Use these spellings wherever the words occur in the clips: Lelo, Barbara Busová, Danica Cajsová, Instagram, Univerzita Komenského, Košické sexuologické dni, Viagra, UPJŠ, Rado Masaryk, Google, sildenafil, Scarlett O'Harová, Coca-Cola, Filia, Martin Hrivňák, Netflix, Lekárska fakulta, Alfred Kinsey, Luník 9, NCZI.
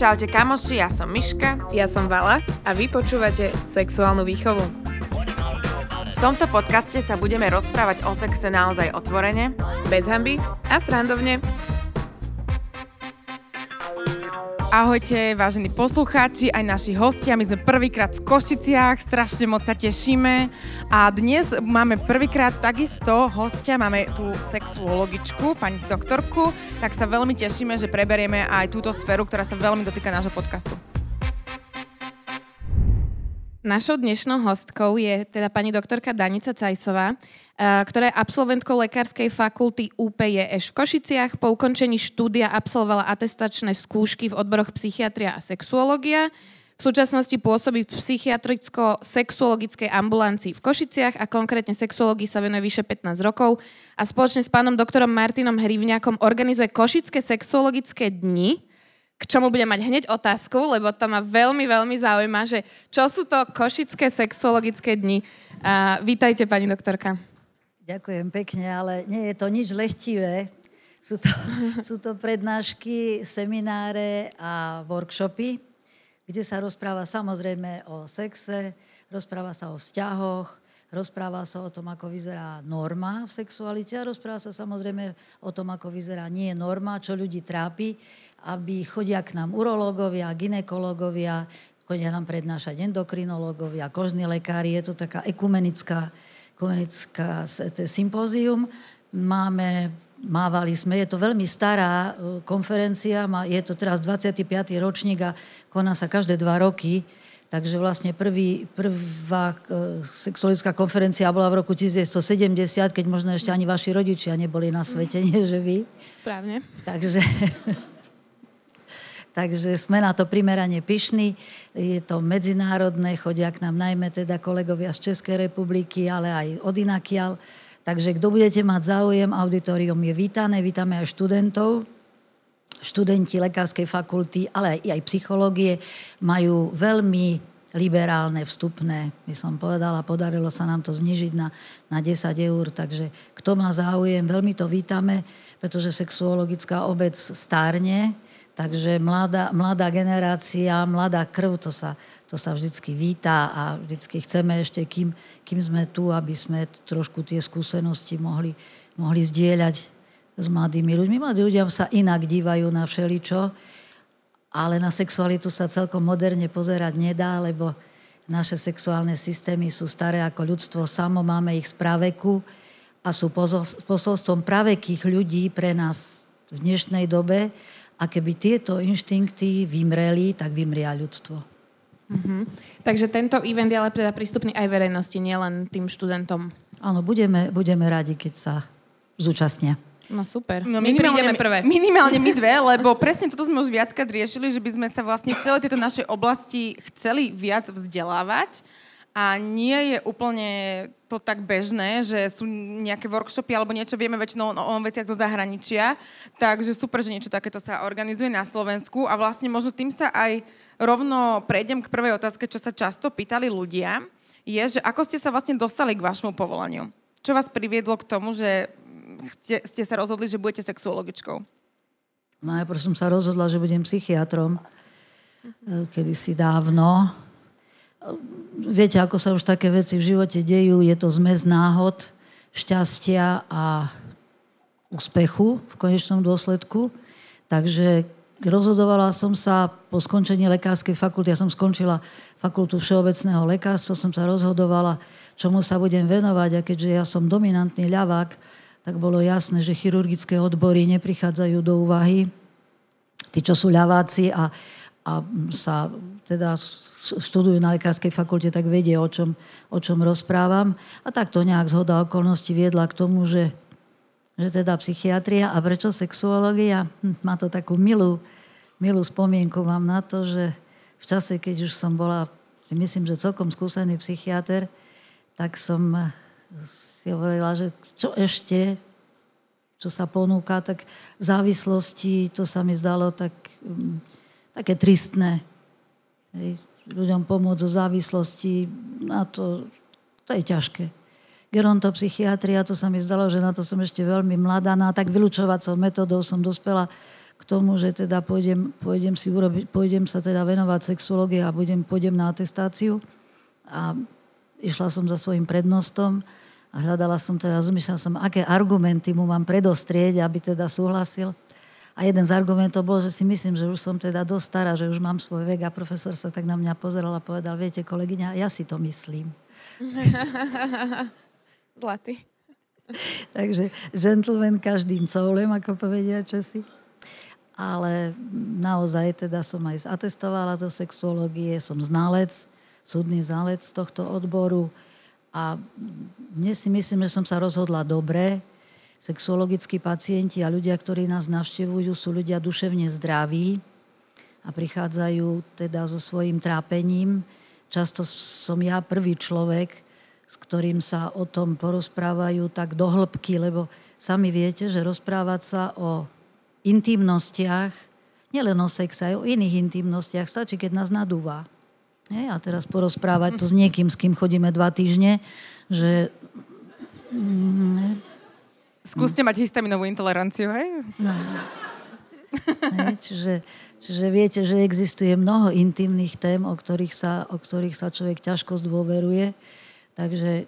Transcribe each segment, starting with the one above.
Čaute kamoši, ja som Miška, ja som Vala a vy počúvate Sexuálnu výchovu. V tomto podcaste sa budeme rozprávať o sexe naozaj otvorene, bez hanby a srandovne. Ahojte, vážení poslucháči, aj naši hostia, my sme prvýkrát v Košiciach, strašne moc sa tešíme a dnes máme prvýkrát takisto hostia, máme tú sexuologičku, pani doktorku, tak sa veľmi tešíme, že preberieme aj túto sféru, ktorá sa veľmi dotýka nášho podcastu. Našou dnešnou hostkou je teda pani doktorka Danica Cajsová, ktorá je absolventkou Lekárskej fakulty UPJŠ v Košiciach. Po ukončení štúdia absolvovala atestačné skúšky v odboroch psychiatria a sexuológia. V súčasnosti pôsobí v psychiatricko-sexuologickej ambulancii v Košiciach a konkrétne sexuológii sa venuje vyše 15 rokov a spoločne s pánom doktorom Martinom Hrivňákom organizuje Košické sexuologické dni, k čomu budem mať hneď otázku, lebo to ma veľmi, veľmi zaujíma, že čo sú to Košické sexuologické dni. Vítajte, pani doktorka. Ďakujem pekne, ale nie je to nič lehtivé. Sú to prednášky, semináre a workshopy, kde sa rozpráva samozrejme o sexe, rozpráva sa o vzťahoch, rozpráva sa o tom, ako vyzerá norma v sexualite a rozpráva sa samozrejme o tom, ako vyzerá nie norma, čo ľudí trápi, aby chodia k nám urológovia, gynekológovia, chodia nám prednášať endokrinológovia, kožní lekári, je to taká ekumenická sympózium. Mávali sme, je to veľmi stará konferencia, je to teraz 25. ročník a koná sa každé 2 roky, takže vlastne prvá sexuologická konferencia bola v roku 1970, keď možno ešte ani vaši rodičia neboli na svete, nie že vy. Správne. Takže sme na to primerane pyšní. Je to medzinárodné, chodia k nám najmä teda kolegovia z Českej republiky, ale aj odinakiaľ. Takže kto budete mať záujem, auditorium je vítané. Vítame aj študentov. Študenti lekárskej fakulty, ale aj psychológie majú veľmi liberálne vstupné. My som povedala, podarilo sa nám to znižiť na 10 €. Takže kto má záujem, veľmi to vítame, pretože sexuologická obec stárne. Takže mladá generácia, mladá krv, to sa vždycky vítá a vždycky chceme ešte, kým sme tu, aby sme trošku tie skúsenosti mohli zdieľať s mladými ľuďmi. Mladí ľudia sa inak dívajú na všeličo, ale na sexualitu sa celkom moderne pozerať nedá, lebo naše sexuálne systémy sú staré ako ľudstvo samo, máme ich z praveku a sú posolstvom pravekých ľudí pre nás v dnešnej dobe. A keby tieto inštinkty vymreli, tak vymria ľudstvo. Uh-huh. Takže tento event je ale teda prístupný aj verejnosti, nielen tým študentom. Áno, budeme radi, keď sa zúčastnia. No super. No, my prídeme prvé. Minimálne my dve, lebo presne toto sme už viackrát riešili, že by sme sa vlastne v celé tejto našej oblasti chceli viac vzdelávať. A nie je úplne to tak bežné, že sú nejaké workshopy alebo niečo, vieme väčšinou o veciach zo zahraničia. Takže super, že niečo takéto sa organizuje na Slovensku. A vlastne možno tým sa aj rovno prejdem k prvej otázke, čo sa často pýtali ľudia, je, že ako ste sa vlastne dostali k vašmu povolaniu? Čo vás priviedlo k tomu, že ste sa rozhodli, že budete sexuologičkou? Najprv som sa rozhodla, že budem psychiatrom. Kedysi dávno. Viete, ako sa už také veci v živote dejú, je to zmes náhod, šťastia a úspechu v konečnom dôsledku. Takže rozhodovala som sa po skončení lekárskej fakulty, ja som skončila fakultu všeobecného lekárstva, som sa rozhodovala, čomu sa budem venovať a keďže ja som dominantný ľavák, tak bolo jasné, že chirurgické odbory neprichádzajú do úvahy. Tí, čo sú ľaváci a sa teda študujú na lekárskej fakulte, tak vedie, o čom rozprávam. A tak to nejak zhoda okolností viedla k tomu, že teda psychiatria a prečo sexuológia? Má to takú milú spomienku mám na to, že v čase, keď už som bola, si myslím, že celkom skúsený psychiater, tak som si hovorila, že čo ešte, čo sa ponúka, tak závislosti, to sa mi zdalo tak... Také tristné. Hej. Ľuďom pomôcť zo závislosti, na to je ťažké. K gerontopsychiatria, to sa mi zdalo, že na to som ešte veľmi mladá, no a tak vylučovacou metodou som dospela k tomu, že teda pôjdem sa venovať sexuológii a pôjdem na atestáciu. A išla som za svojím prednostom a hľadala som teda, rozmýšľala som, aké argumenty mu mám predostrieť, aby teda súhlasil. A jeden z argumentov bol, že si myslím, že už som teda dosť stará, že už mám svoj vek, a profesor sa tak na mňa pozeral a povedal, viete, kolegyňa, ja si to myslím. Zlatý. Takže gentleman každým coulem, ako povedia Česi. Ale naozaj teda som aj atestovala do sexuológie, som znalec, súdny znalec z tohto odboru a dnes si myslím, že som sa rozhodla dobre. Sexuologickí pacienti a ľudia, ktorí nás navštevujú, sú ľudia duševne zdraví a prichádzajú teda so svojím trápením. Často som ja prvý človek, s ktorým sa o tom porozprávajú tak do hĺbky, lebo sami viete, že rozprávať sa o intimnostiach, nielen o sexe, aj o iných intimnostiach, stačí, keď nás nadúva. Nie? A teraz porozprávať to s niekým, s kým chodíme 2 týždne, že... Skúste mať histaminovú intoleranciu, hej? No. Čiže viete, že existuje mnoho intimných tém, o ktorých sa človek ťažko zdôveruje. Takže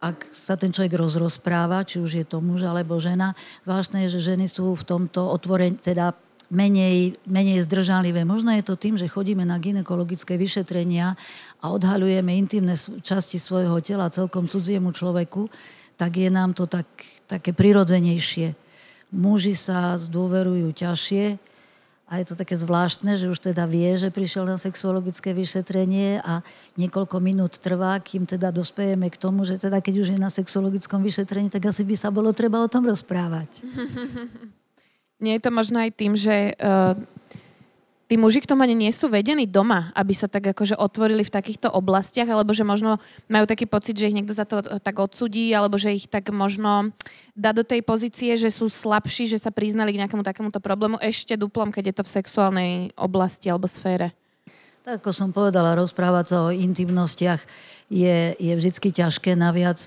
ak sa ten človek rozpráva, či už je to muž alebo žena, zvláštne je, že ženy sú v tomto otvorení, teda menej zdržanlivé. Možno je to tým, že chodíme na gynekologické vyšetrenia a odhaľujeme intimné časti svojho tela celkom cudziemu človeku, tak je nám to také prirodzenejšie. Muži sa zdôverujú ťažšie a je to také zvláštne, že už teda vie, že prišiel na sexuologické vyšetrenie a niekoľko minút trvá, kým teda dospejeme k tomu, že teda keď už je na sexuologickom vyšetrení, tak asi by sa bolo treba o tom rozprávať. Nie je to možno aj tým, že tí muži k tomu ani nie sú vedení doma, aby sa tak akože otvorili v takýchto oblastiach, alebo že možno majú taký pocit, že ich niekto za to tak odsudí, alebo že ich tak možno dá do tej pozície, že sú slabší, že sa priznali k nejakému takémuto problému ešte duplom, keď je to v sexuálnej oblasti alebo sfére. Tak ako som povedala, rozprávať sa o intimnostiach je vždycky ťažké, naviac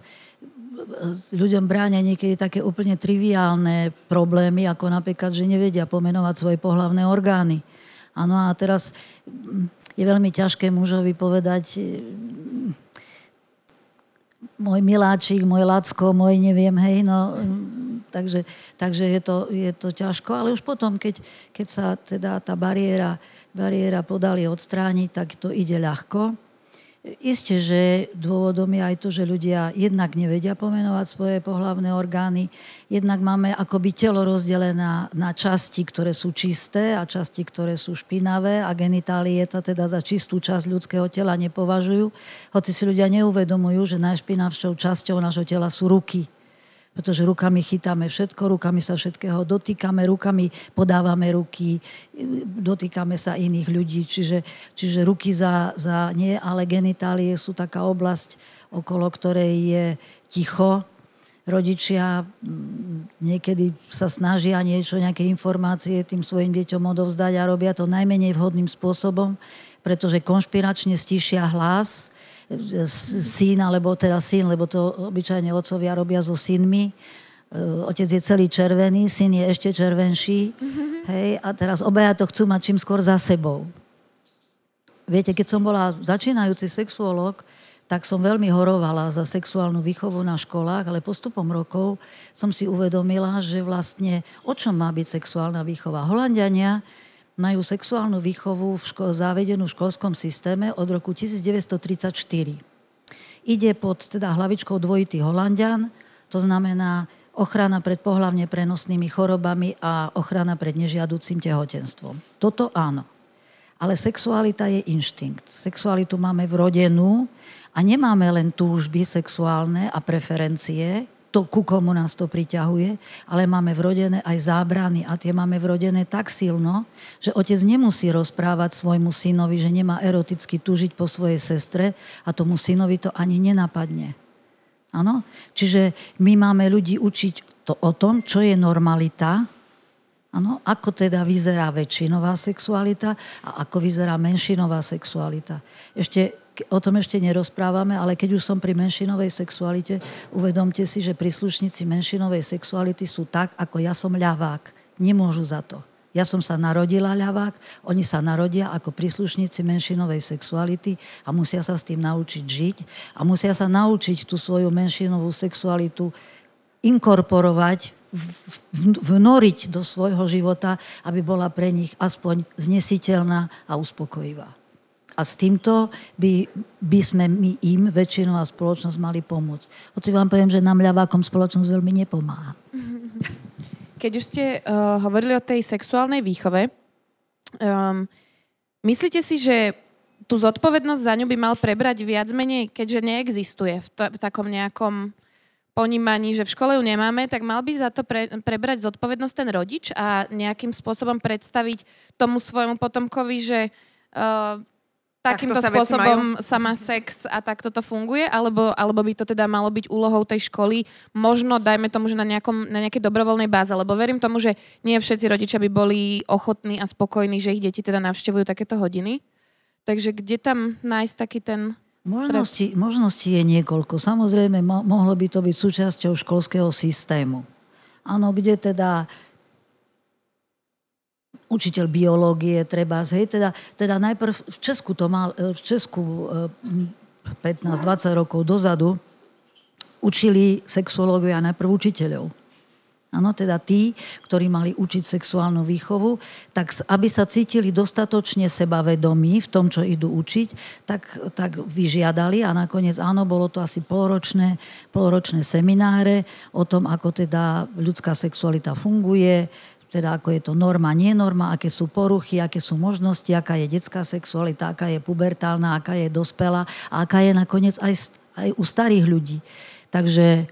ľuďom bránia niekedy také úplne triviálne problémy, ako napríklad, že nevedia pomenovať svoje pohlavné orgány. Áno, a teraz je veľmi ťažké mužovi povedať môj miláčik, môj lacko, môj neviem, hej, no takže je to ťažko, ale už potom, keď sa teda tá bariéra podali odstrániť, tak to ide ľahko. Isté, že dôvodom je aj to, že ľudia jednak nevedia pomenovať svoje pohlavné orgány, jednak máme akoby telo rozdelené na časti, ktoré sú čisté a časti, ktoré sú špinavé, a genitálie to teda za čistú časť ľudského tela nepovažujú, hoci si ľudia neuvedomujú, že najšpinavšou časťou nášho tela sú ruky. Pretože rukami chytáme všetko, rukami sa všetkého dotýkame, rukami podávame ruky, dotýkame sa iných ľudí. Čiže ruky za nie, ale genitálie sú taká oblasť, okolo ktorej je ticho. Rodičia niekedy sa snažia nejaké informácie tým svojim deťom odovzdať a robia to najmenej vhodným spôsobom, pretože konšpiračne stíšia hlas syn, lebo to obyčajne otcovia robia so synmi. Otec je celý červený, syn je ešte červenší. Hej, a teraz obaja to chcú mať čím skôr za sebou. Viete, keď som bola začínajúci sexuológ, tak som veľmi horovala za sexuálnu výchovu na školách, ale postupom rokov som si uvedomila, že vlastne o čom má byť sexuálna výchova. Holanďania majú sexuálnu výchovu zavedenú v školskom systéme od roku 1934. Ide pod teda hlavičkou dvojitý Holanďan, to znamená ochrana pred pohlavne prenosnými chorobami a ochrana pred nežiaducím tehotenstvom. Toto áno. Ale sexualita je inštinkt. Sexualitu máme vrodenú a nemáme len túžby sexuálne a preferencie, to, ku komu nás to priťahuje, ale máme vrodené aj zábrany a tie máme vrodené tak silno, že otec nemusí rozprávať svojmu synovi, že nemá eroticky túžiť po svojej sestre a tomu synovi to ani nenapadne. Áno? Čiže my máme ľudí učiť to o tom, čo je normalita, áno? Ako teda vyzerá väčšinová sexualita a ako vyzerá menšinová sexualita. Ešte o tom ešte nerozprávame, ale keď už som pri menšinovej sexualite, uvedomte si, že príslušníci menšinovej sexuality sú tak, ako ja som ľavák. Nemôžu za to. Ja som sa narodila ľavák, oni sa narodia ako príslušníci menšinovej sexuality a musia sa s tým naučiť žiť a musia sa naučiť tú svoju menšinovú sexualitu inkorporovať, vnoriť do svojho života, aby bola pre nich aspoň znesiteľná a uspokojivá. A s týmto by sme my im, väčšinou a spoločnosť, mali pomôcť. Hoci vám poviem, že nám ľavákom spoločnosť veľmi nepomáha. Keď už ste hovorili o tej sexuálnej výchove, myslíte si, že tú zodpovednosť za ňu by mal prebrať viac menej, keďže neexistuje v takom nejakom ponímaní, že v škole ju nemáme, tak mal by za to prebrať zodpovednosť ten rodič a nejakým spôsobom predstaviť tomu svojmu potomkovi, že takýmto spôsobom sa má sex a takto to funguje, alebo by to teda malo byť úlohou tej školy, možno dajme tomu, že na nejakej dobrovoľnej báze, lebo verím tomu, že nie všetci rodičia by boli ochotní a spokojní, že ich deti teda navštevujú takéto hodiny. Takže kde tam nájsť taký ten... Možností je niekoľko. Samozrejme, mohlo by to byť súčasťou školského systému. Áno, kde teda učiteľ biológie treba... Teda najprv v Česku to mal... V Česku 15-20 rokov dozadu učili sexuológovia najprv učiteľov. Áno, teda tí, ktorí mali učiť sexuálnu výchovu, tak aby sa cítili dostatočne sebavedomí v tom, čo idú učiť, tak vyžiadali a nakoniec áno, bolo to asi polročné semináre o tom, ako teda ľudská sexualita funguje, teda ako je to norma, nenorma, aké sú poruchy, aké sú možnosti, aká je detská sexualita, aká je pubertálna, aká je dospelá a aká je nakoniec aj u starých ľudí. Takže...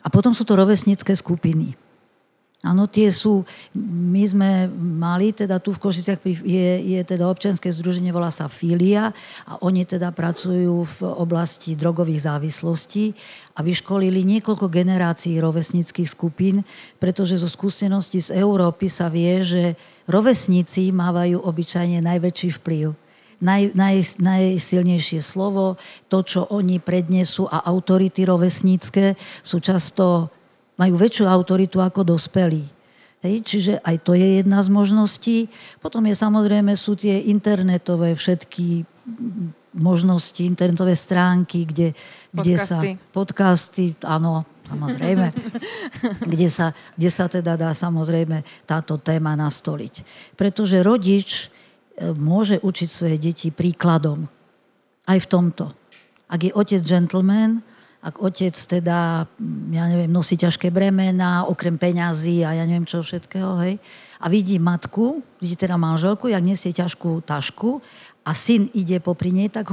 A potom sú to rovesnícke skupiny. Áno, tie sú... My sme mali, teda tu v Košiciach je teda občianske združenie, volá sa Filia a oni teda pracujú v oblasti drogových závislostí a vyškolili niekoľko generácií rovesníckych skupín, pretože zo skúseností z Európy sa vie, že rovesníci mávajú obyčajne najväčší vplyv. Najsilnejšie slovo, to, čo oni prednesú a autority rovesnícke sú často, majú väčšiu autoritu ako dospelí. Hej? Čiže aj to je jedna z možností. Potom je samozrejme, sú tie internetové všetky možnosti, internetové stránky, kde sa... Podcasty, áno, samozrejme. kde sa teda dá samozrejme táto téma nastoliť. Pretože rodič môže učiť svoje deti príkladom. Aj v tomto. Ak je otec gentleman, ak otec teda, ja neviem, nosí ťažké bremená, okrem peňazí a ja neviem čo všetkého, hej, a vidí matku, vidí teda manželku, jak nesie ťažkú tašku a syn ide popri nej, tak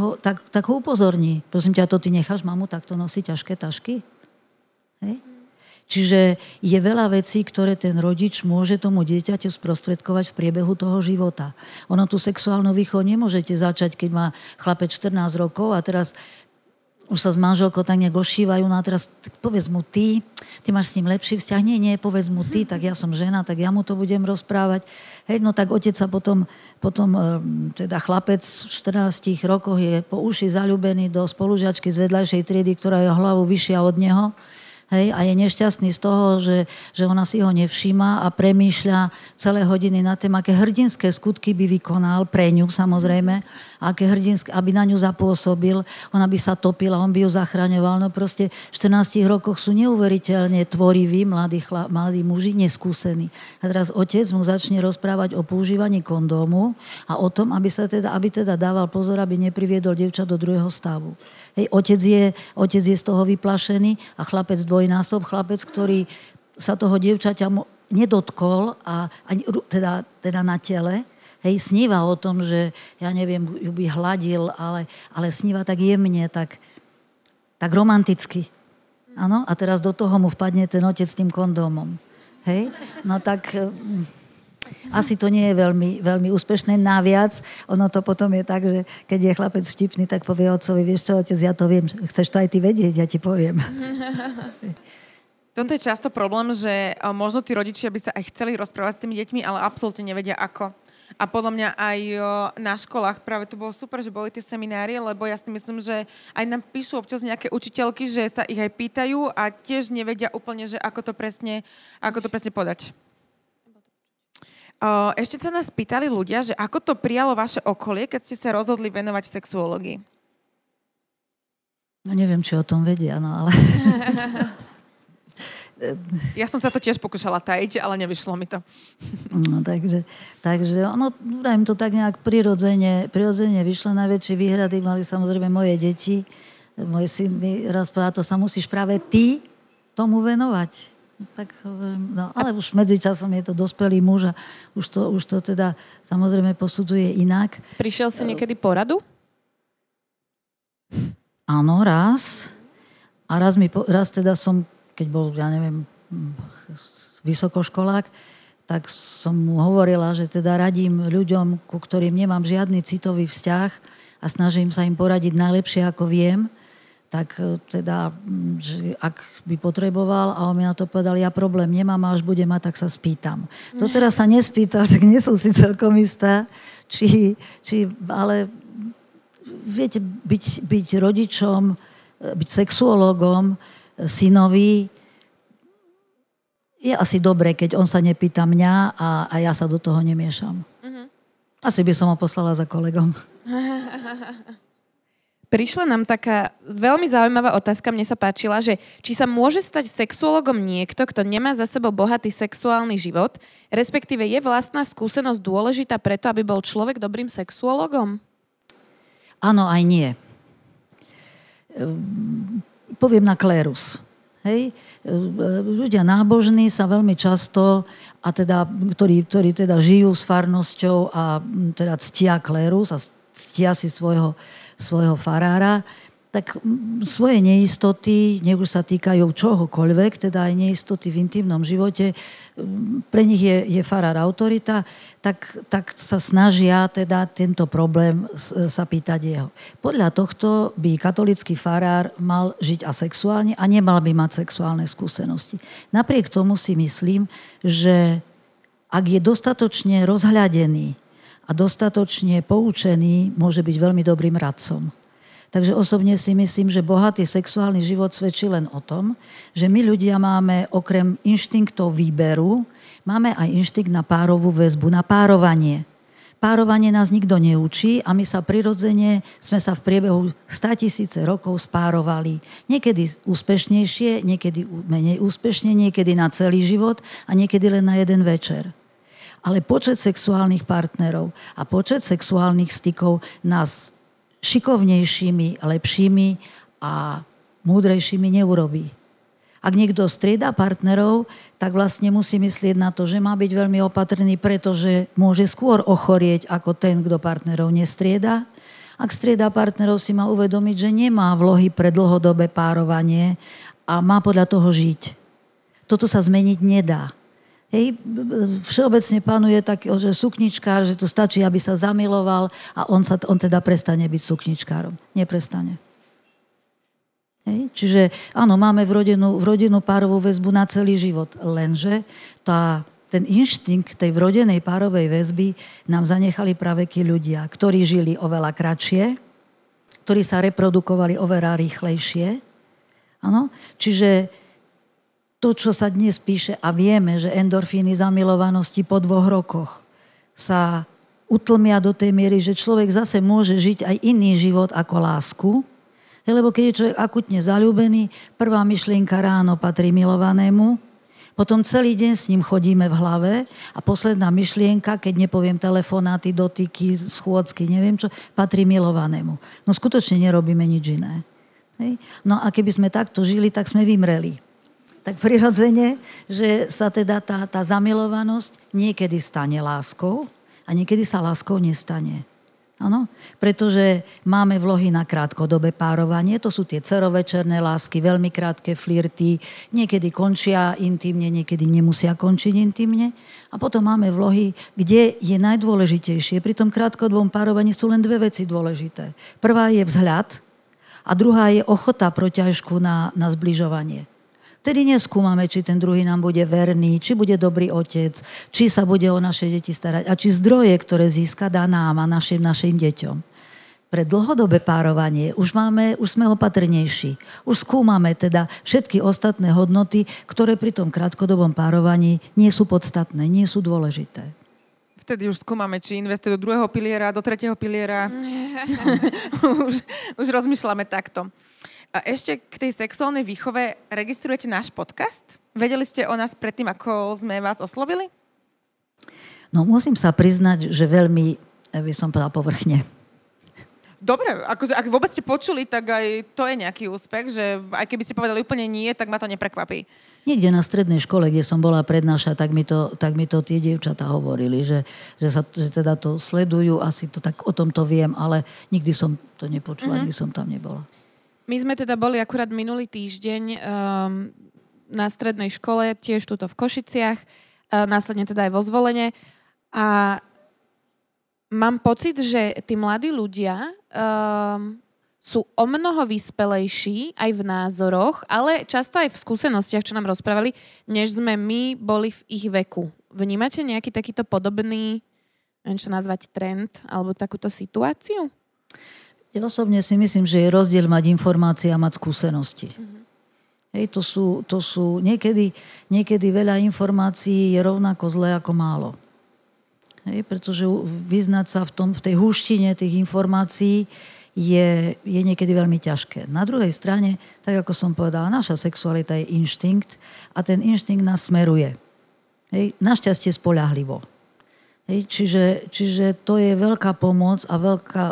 ho upozorní. Prosím ťa, to ty necháš mamu takto nosiť ťažké tašky? Hej? Čiže je veľa vecí, ktoré ten rodič môže tomu dieťaťu sprostredkovať v priebehu toho života. Ono tú sexuálnu výchovu nemôžete začať, keď má chlapec 14 rokov a teraz už sa s manželkou tak nejak ošívajú, no a teraz povedz mu ty máš s ním lepší vzťah, nie, povedz mu ty, tak ja som žena, tak ja mu to budem rozprávať. Hej, no tak otec sa potom teda chlapec v 14 rokoch je po uši zaľúbený do spolužiačky z vedľajšej triedy, ktorá je hlavu vyššia od neho. Hej, a je nešťastný z toho, že ona si ho nevšíma a premýšľa celé hodiny na tém, aké hrdinské skutky by vykonal pre ňu, samozrejme, aké hrdinské, aby na ňu zapôsobil, ona by sa topila, on by ju zachraňoval. No proste v 14 rokoch sú neuveriteľne tvoriví mladí muži, neskúsení. A teraz otec mu začne rozprávať o používaní kondómu a o tom, aby teda dával pozor, aby nepriviedol dievča do druhého stavu. Hej, otec je z toho vyplašený a chlapec chlapec, ktorý sa toho dievčaťa nedotkol a teda na tele, hej, sníva o tom, že ja neviem, ju by hladil, ale sníva tak jemne, tak romanticky. Áno? A teraz do toho mu vpadne ten otec s tým kondómom. Hej? No tak... Asi to nie je veľmi, veľmi úspešné. Naviac, ono to potom je tak, že keď je chlapec vtipný, tak povie otcovi, vieš čo, otec, ja to viem, chceš to aj ty vedieť, ja ti poviem. Toto je často problém, že možno tí rodičia by sa aj chceli rozprávať s tými deťmi, ale absolútne nevedia ako. A podľa mňa aj na školách práve to bolo super, že boli tie seminárie, lebo ja si myslím, že aj nám píšu občas nejaké učiteľky, že sa ich aj pýtajú a tiež nevedia úplne, že ako to presne podať. Ešte sa nás pýtali ľudia, že ako to prijalo vaše okolie, keď ste sa rozhodli venovať sexuológii? No neviem, čo o tom vedia, no ale... Ja som sa to tiež pokúšala tajiť, ale nevyšlo mi to. No takže ono, im to tak nejak prirodzene vyšlo. Najväčšie výhrady mali samozrejme moje deti. Môj syn mi raz povedal, to sa musíš práve ty tomu venovať. Tak, no, ale už medzičasom je to dospelý muž a už to teda samozrejme posudzuje inak. Prišiel si niekedy poradu? Áno, raz. A raz teda som, keď bol, ja neviem, vysokoškolák, tak som mu hovorila, že teda radím ľuďom, ku ktorým nemám žiadny citový vzťah a snažím sa im poradiť najlepšie, ako viem. Tak teda, že ak by potreboval a on mi na to povedal, ja problém nemám a až budem mať, tak sa spýtam. To teraz sa nespýtal, tak nie som si celkom istá, či ale viete, byť rodičom, byť sexuológom, synovi je asi dobre, keď on sa nepýta mňa a ja sa do toho nemiešam. Asi by som ho poslala za kolegom. Prišla nám taká veľmi zaujímavá otázka, mne sa páčila, že či sa môže stať sexuologom niekto, kto nemá za sebou bohatý sexuálny život, respektíve je vlastná skúsenosť dôležitá preto, aby bol človek dobrým sexuologom? Áno, aj nie. Poviem na klérus. Hej? Ľudia nábožní sa veľmi často, a teda, ktorí teda žijú s farnosťou a teda ctia klérus a ctia si svojho farára, tak svoje neistoty, nech už sa týkajú čohokoľvek, teda aj neistoty v intimnom živote, pre nich je farár autorita, tak sa snažia teda tento problém sa pýtať jeho. Podľa tohto by katolický farár mal žiť asexuálne a nemal by mať sexuálne skúsenosti. Napriek tomu si myslím, že ak je dostatočne rozhľadený a dostatočne poučený, môže byť veľmi dobrým radcom. Takže osobne si myslím, že bohatý sexuálny život svedčí len o tom, že my ľudia máme okrem inštinktov výberu, máme aj inštinkt na párovú väzbu, na párovanie. Párovanie nás nikto neučí a my sa prirodzene, sme sa v priebehu 100 000 rokov spárovali. Niekedy úspešnejšie, niekedy menej úspešne, niekedy na celý život a niekedy len na jeden večer. Ale počet sexuálnych partnerov a počet sexuálnych stykov nás šikovnejšími, lepšími a múdrejšími neurobí. Ak niekto strieda partnerov, tak vlastne musí myslieť na to, že má byť veľmi opatrný, pretože môže skôr ochorieť ako ten, kto partnerov nestrieda. Ak strieda partnerov, si má uvedomiť, že nemá vlohy pre dlhodobé párovanie a má podľa toho žiť. Toto sa zmeniť nedá. Hej, všeobecne panuje taký, že sukničkár, že to stačí, aby sa zamiloval a on teda prestane byť sukničkárom. Neprestane. Hej, čiže áno, máme v rodinu párovú väzbu na celý život, lenže ten inštinkt tej vrodenej párovej väzby nám zanechali pravekí ľudia, ktorí žili oveľa kratšie, ktorí sa reprodukovali oveľa rýchlejšie. Áno, čiže to, čo sa dnes píše a vieme, že endorfíny zamilovanosti po 2 rokoch sa utlmia do tej miery, že človek zase môže žiť aj iný život ako lásku. Lebo keď je človek akutne zaľúbený, prvá myšlienka ráno patrí milovanému, potom celý deň s ním chodíme v hlave a posledná myšlienka, keď nepoviem telefonáty, dotyky, schôdzky, neviem čo, patrí milovanému. No skutočne nerobíme nič iné. Hej? No a keby sme takto žili, tak sme vymreli. Tak prirodzene, že sa teda tá zamilovanosť niekedy stane láskou a niekedy sa láskou nestane. Áno? Pretože máme vlohy na krátkodobé párovanie, to sú tie cerovečerné lásky, veľmi krátke flirty, niekedy končia intimne, niekedy nemusia končiť intimne. A potom máme vlohy, kde je najdôležitejšie. Pri tom krátkodobom párovaní sú len 2 veci dôležité. Prvá je vzhľad a druhá je ochota protiažku na zbližovanie. Vtedy neskúmame, či ten druhý nám bude verný, či bude dobrý otec, či sa bude o naše deti starať a či zdroje, ktoré získa, dá nám a našim deťom. Pre dlhodobé párovanie už sme opatrnejší. Už skúmame teda všetky ostatné hodnoty, ktoré pri tom krátkodobom párovaní nie sú podstatné, nie sú dôležité. Vtedy už skúmame, či investuje do druhého piliera, do tretieho piliera. už rozmýšľame takto. A ešte k tej sexuálnej výchove registrujete náš podcast? Vedeli ste o nás predtým, ako sme vás oslovili? No, musím sa priznať, že veľmi, by som povedala, povrchne. Dobre, akože ak vôbec ste počuli, tak aj to je nejaký úspech, že aj keby ste povedali úplne nie, tak ma to neprekvapí. Niekde na strednej škole, kde som bola prednášať, tak mi to tie dievčatá hovorili, že teda to sledujú, asi to tak o tom to viem, ale nikdy som to nepočula, nikdy som tam nebola. My sme teda boli akurát minulý týždeň na strednej škole, tiež tuto v Košiciach, následne teda aj vo Zvolene a mám pocit, že tí mladí ľudia sú o mnoho vyspelejší aj v názoroch, ale často aj v skúsenostiach, čo nám rozprávali, než sme my boli v ich veku. Vnímate nejaký takýto podobný, neviem čo nazvať, trend alebo takúto situáciu? Ja osobne si myslím, že je rozdiel mať informácie a mať skúsenosti. Mm-hmm. Hej, to sú niekedy veľa informácií je rovnako zlé ako málo. Hej, pretože vyznať sa v tej húštine tých informácií je niekedy veľmi ťažké. Na druhej strane, tak ako som povedala, naša sexualita je inštinkt a ten inštinkt nás smeruje. Hej, našťastie spoľahlivo. Hej, čiže to je veľká pomoc a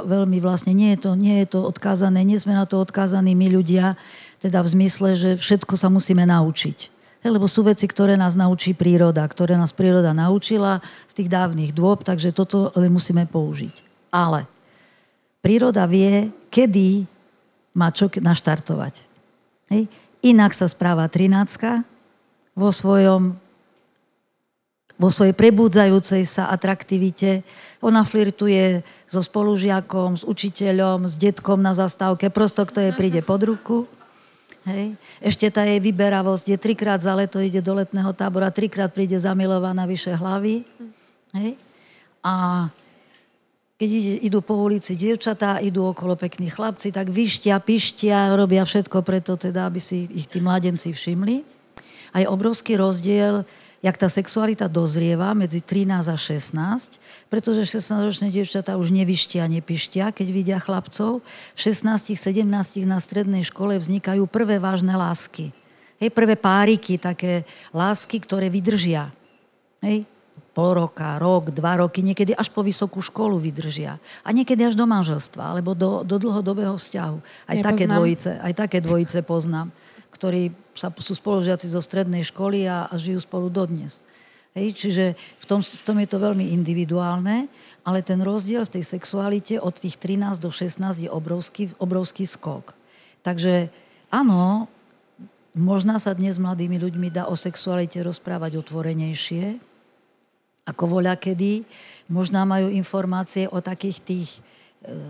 veľmi vlastne nie je to odkázané, nie sme na to odkázaní my ľudia, teda v zmysle, že všetko sa musíme naučiť. Lebo sú veci, ktoré nás naučí príroda, ktoré nás príroda naučila z tých dávnych dôb, takže toto musíme použiť. Ale príroda vie, kedy má čo naštartovať. Hej. Inak sa správa 13-ka vo svojej prebudzajúcej sa atraktivite. Ona flirtuje so spolužiakom, s učiteľom, s detkom na zastávke, prosto kto jej príde pod ruku. Hej. Ešte tá jej vyberavosť je 3-krát za leto ide do letného tábora, 3-krát príde zamilovaná vyše hlavy. Hej. A keď idú po ulici dievčatá, idú okolo pekní chlapci, tak vyštia, pištia, robia všetko preto, teda, aby si ich tí mladenci všimli. A je obrovský rozdiel, jak tá sexualita dozrieva medzi 13 a 16, pretože 16-ročné dievčatá už nevyštia, nepištia, keď vidia chlapcov. V 16-17 na strednej škole vznikajú prvé vážne lásky. Hej, prvé páriky, také lásky, ktoré vydržia. Hej, pol roka, rok, 2 roky, niekedy až po vysokú školu vydržia. A niekedy až do manželstva, alebo do dlhodobého vzťahu. Aj také dvojice poznám, ktorí sú spolužiaci zo strednej školy a žijú spolu dodnes. Hej, čiže v tom je to veľmi individuálne, ale ten rozdiel v tej sexualite od tých 13 do 16 je obrovský skok. Takže áno, možno sa dnes mladými ľuďmi dá o sexualite rozprávať otvorenejšie, ako voľakedy. Možno majú informácie o takých tých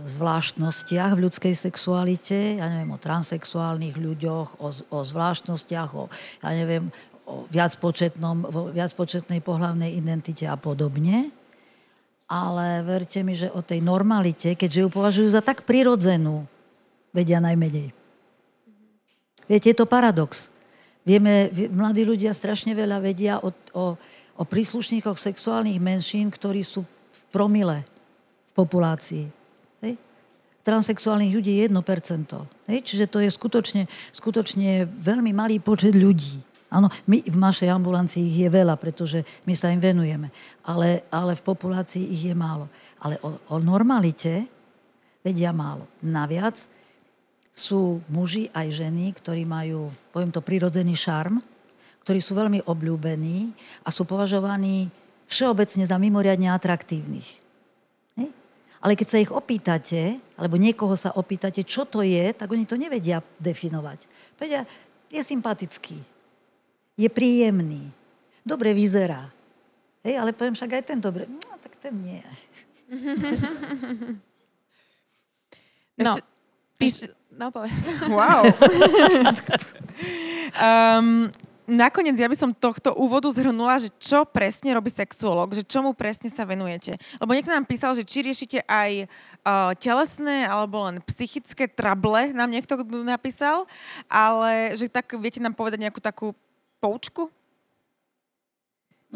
zvláštnostiach v ľudskej sexualite, ja neviem, o transsexuálnych ľuďoch, o zvláštnostiach, o viacpočetnej pohlavnej identite a podobne. Ale verte mi, že o tej normalite, keďže ju považujú za tak prirodzenú, vedia najmenej. Viete, je to paradox. Vieme, mladí ľudia strašne veľa vedia o príslušníkoch sexuálnych menšín, ktorí sú v promile v populácii. Transsexuálnych ľudí je 1%. Hej? Čiže to je skutočne veľmi malý počet ľudí. Áno, my v našej ambulancii ich je veľa, pretože my sa im venujeme. Ale v populácii ich je málo. Ale o normalite vedia málo. Naviac sú muži aj ženy, ktorí majú, poviem to, prirodzený šarm, ktorí sú veľmi obľúbení a sú považovaní všeobecne za mimoriadne atraktívnych. Ale keď sa ich opýtate, alebo niekoho sa opýtate, čo to je, tak oni to nevedia definovať. Vedia, je sympatický, je príjemný, dobre vyzerá. Hej, ale poviem však aj ten dobre. No, tak ten nie. No, No, povedz. Wow. Nakoniec ja by som tohto úvodu zhrnula, že čo presne robí sexuológ, že čomu presne sa venujete. Lebo niekto nám písal, že či riešite aj telesné alebo len psychické trable, nám niekto napísal, ale že tak viete nám povedať nejakú takú poučku?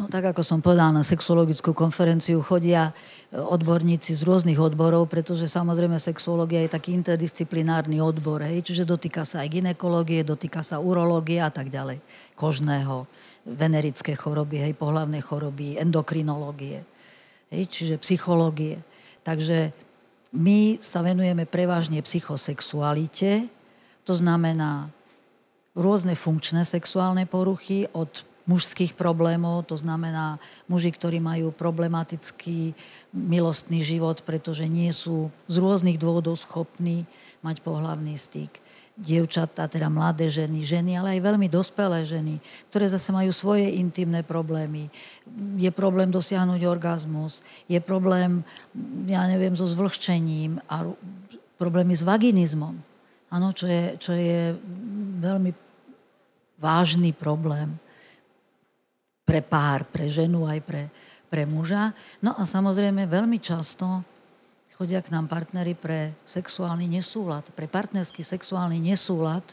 No tak ako som povedala, na sexuologickú konferenciu chodia odborníci z rôznych odborov, pretože samozrejme sexuológia je taký interdisciplinárny odbor, hej, čiže dotýka sa aj gynekológie, dotýka sa urológie a tak ďalej, kožného, venerické choroby, hej, pohlavné choroby, endokrinológie, hej, čiže psychológie. Takže my sa venujeme prevažne psychosexualite, to znamená rôzne funkčné sexuálne poruchy od mužských problémov, to znamená muži, ktorí majú problematický milostný život, pretože nie sú z rôznych dôvodov schopní mať pohlavný styk. Dievčatá, teda mladé ženy, ale aj veľmi dospelé ženy, ktoré zase majú svoje intimné problémy. Je problém dosiahnuť orgazmus, je problém, ja neviem, so zvlhčením a problémy s vaginizmom. Áno, čo je veľmi vážny problém pre pár, pre ženu aj pre muža. No a samozrejme veľmi často chodia k nám partneri pre sexuálny nesúlad, pre partnerský sexuálny nesúlad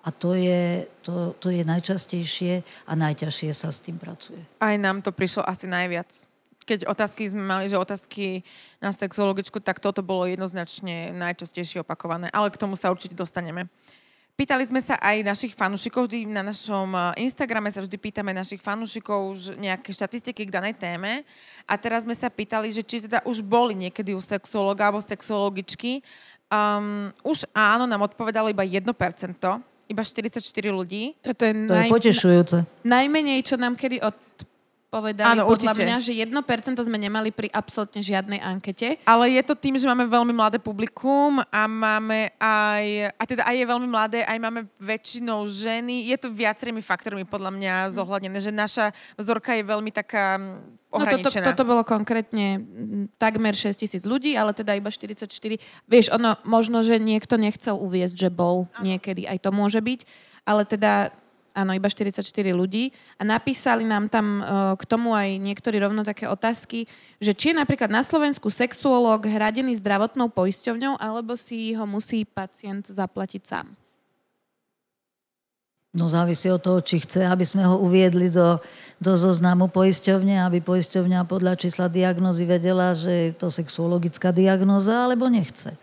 a to je najčastejšie a najťažšie sa s tým pracuje. Aj nám to prišlo asi najviac. Keď otázky sme mali, že otázky na sexuologičku, tak toto bolo jednoznačne najčastejšie opakované, ale k tomu sa určite dostaneme. Pýtali sme sa aj našich fanúšikov, vždy na našom Instagrame sa vždy pýtame našich fanúšikov už nejaké štatistiky k danej téme a teraz sme sa pýtali, že či teda už boli niekedy u sexuologa alebo sexuologičky. Už áno, nám odpovedalo iba 1%, iba 44 ľudí. To je potešujúce. Najmenej, čo nám kedy odpovedali, áno, podľa mňa, že 1% sme nemali pri absolútne žiadnej ankete. Ale je to tým, že máme veľmi mladé publikum a máme aj, a teda aj je veľmi mladé, aj máme väčšinou ženy. Je to viacerými faktormi podľa mňa zohľadnené, že naša vzorka je veľmi taká ohraničená. No toto bolo konkrétne takmer 6 000 ľudí, ale teda iba 44. Vieš, ono možno, že niekto nechcel uviesť, že bol niekedy, aj to môže byť, ale teda áno, iba 44 ľudí a napísali nám tam k tomu aj niektorí rovno také otázky, že či je napríklad na Slovensku sexuológ hradený zdravotnou poisťovňou, alebo si ho musí pacient zaplatiť sám? No závisí od toho, či chce, aby sme ho uviedli do zoznamu poisťovne, aby poisťovňa podľa čísla diagnózy vedela, že je to sexuologická diagnóza, alebo nechce.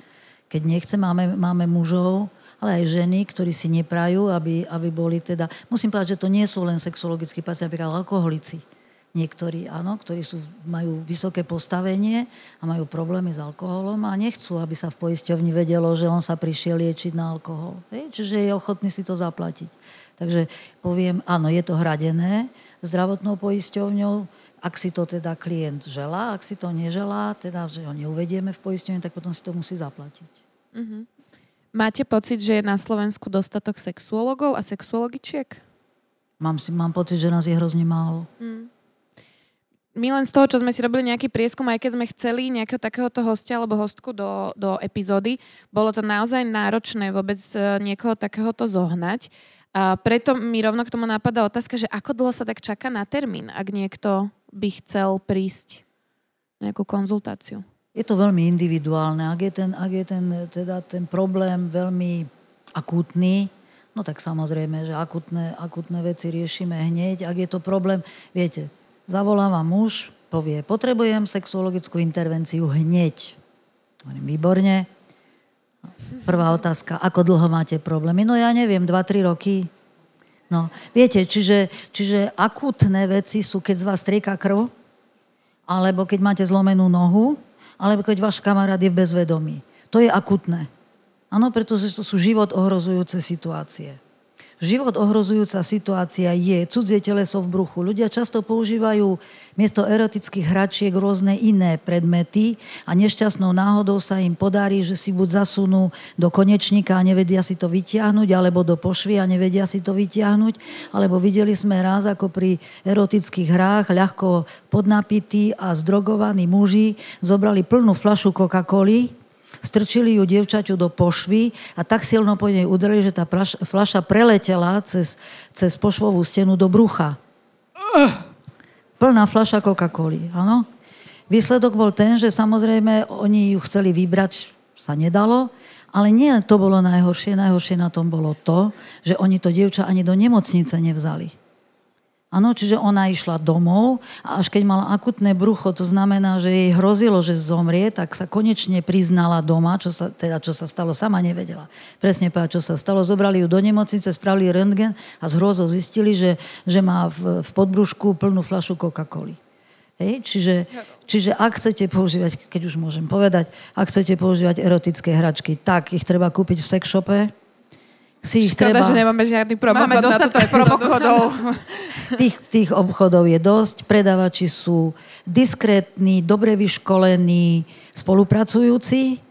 Keď nechce, máme mužov, ale aj ženy, ktorí si neprajú, aby boli teda... Musím povedať, že to nie sú len sexuologickí pacienti, ale alkoholici. Niektorí, áno, ktorí majú vysoké postavenie a majú problémy s alkoholom a nechcú, aby sa v poisťovni vedelo, že on sa prišiel liečiť na alkohol. Čiže je ochotný si to zaplatiť. Takže poviem, áno, je to hradené zdravotnou poisťovňou, ak si to teda klient želá, ak si to neželá, teda, že ho neuvedieme v poisťovni, tak potom si to musí zaplatiť. Mhm. Máte pocit, že je na Slovensku dostatok sexuologov a sexuologičiek? Mám pocit, že nás je hrozne málo. My len z toho, čo sme si robili nejaký prieskum, aj keď sme chceli nejakého takéhoto hostia alebo hostku do epizódy, bolo to naozaj náročné vôbec niekoho takéhoto zohnať. A preto mi rovno k tomu napadá otázka, že ako dlho sa tak čaká na termín, ak niekto by chcel prísť nejakú konzultáciu? Je to veľmi individuálne. Ak je ten problém veľmi akútny, no tak samozrejme, že akútne veci riešime hneď. Ak je to problém, viete, zavolá vám muž, povie, potrebujem sexuologickú intervenciu hneď. Výborne. Prvá otázka, ako dlho máte problémy? No ja neviem, 2-3 roky. No, viete, čiže akútne veci sú, keď z vás trieká krv, alebo keď máte zlomenú nohu, alebo keď váš kamarát je v bezvedomí. To je akutné. Áno, pretože to sú život ohrozujúce situácie. Život ohrozujúca situácia je cudzie teleso v bruchu. Ľudia často používajú miesto erotických hračiek rôzne iné predmety a nešťastnou náhodou sa im podarí, že si buď zasunú do konečníka a nevedia si to vytiahnuť, alebo do pošvy a nevedia si to vytiahnuť, alebo videli sme raz, ako pri erotických hrách ľahko podnapití a zdrogovaní muži zobrali plnú fľašu Coca-Coli strčili ju dievčaťu do pošvy a tak silno po nej uderili, že tá fľaša preletela cez pošvovú stenu do brucha. Plná fľaša Coca-Coly, áno. Výsledok bol ten, že samozrejme oni ju chceli vybrať, sa nedalo, ale nie to bolo najhoršie. Najhoršie na tom bolo to, že oni to dievča ani do nemocnice nevzali. Áno, čiže ona išla domov a až keď mala akutné brucho, to znamená, že jej hrozilo, že zomrie, tak sa konečne priznala doma, čo sa stalo, sama nevedela. Presne povedať, čo sa stalo. Zobrali ju do nemocnice, spravili röntgen a s hrôzou zistili, že má v podbrúšku plnú fľašu Coca-Coly. Hej, čiže ak chcete používať, keď už môžem povedať, ak chcete používať erotické hračky, tak ich treba kúpiť v sex-shope. Škoda, že nemáme žiadny promokod na toto aj promokodov. Tých obchodov je dosť. Predávači sú diskrétni, dobre vyškolení, spolupracujúci.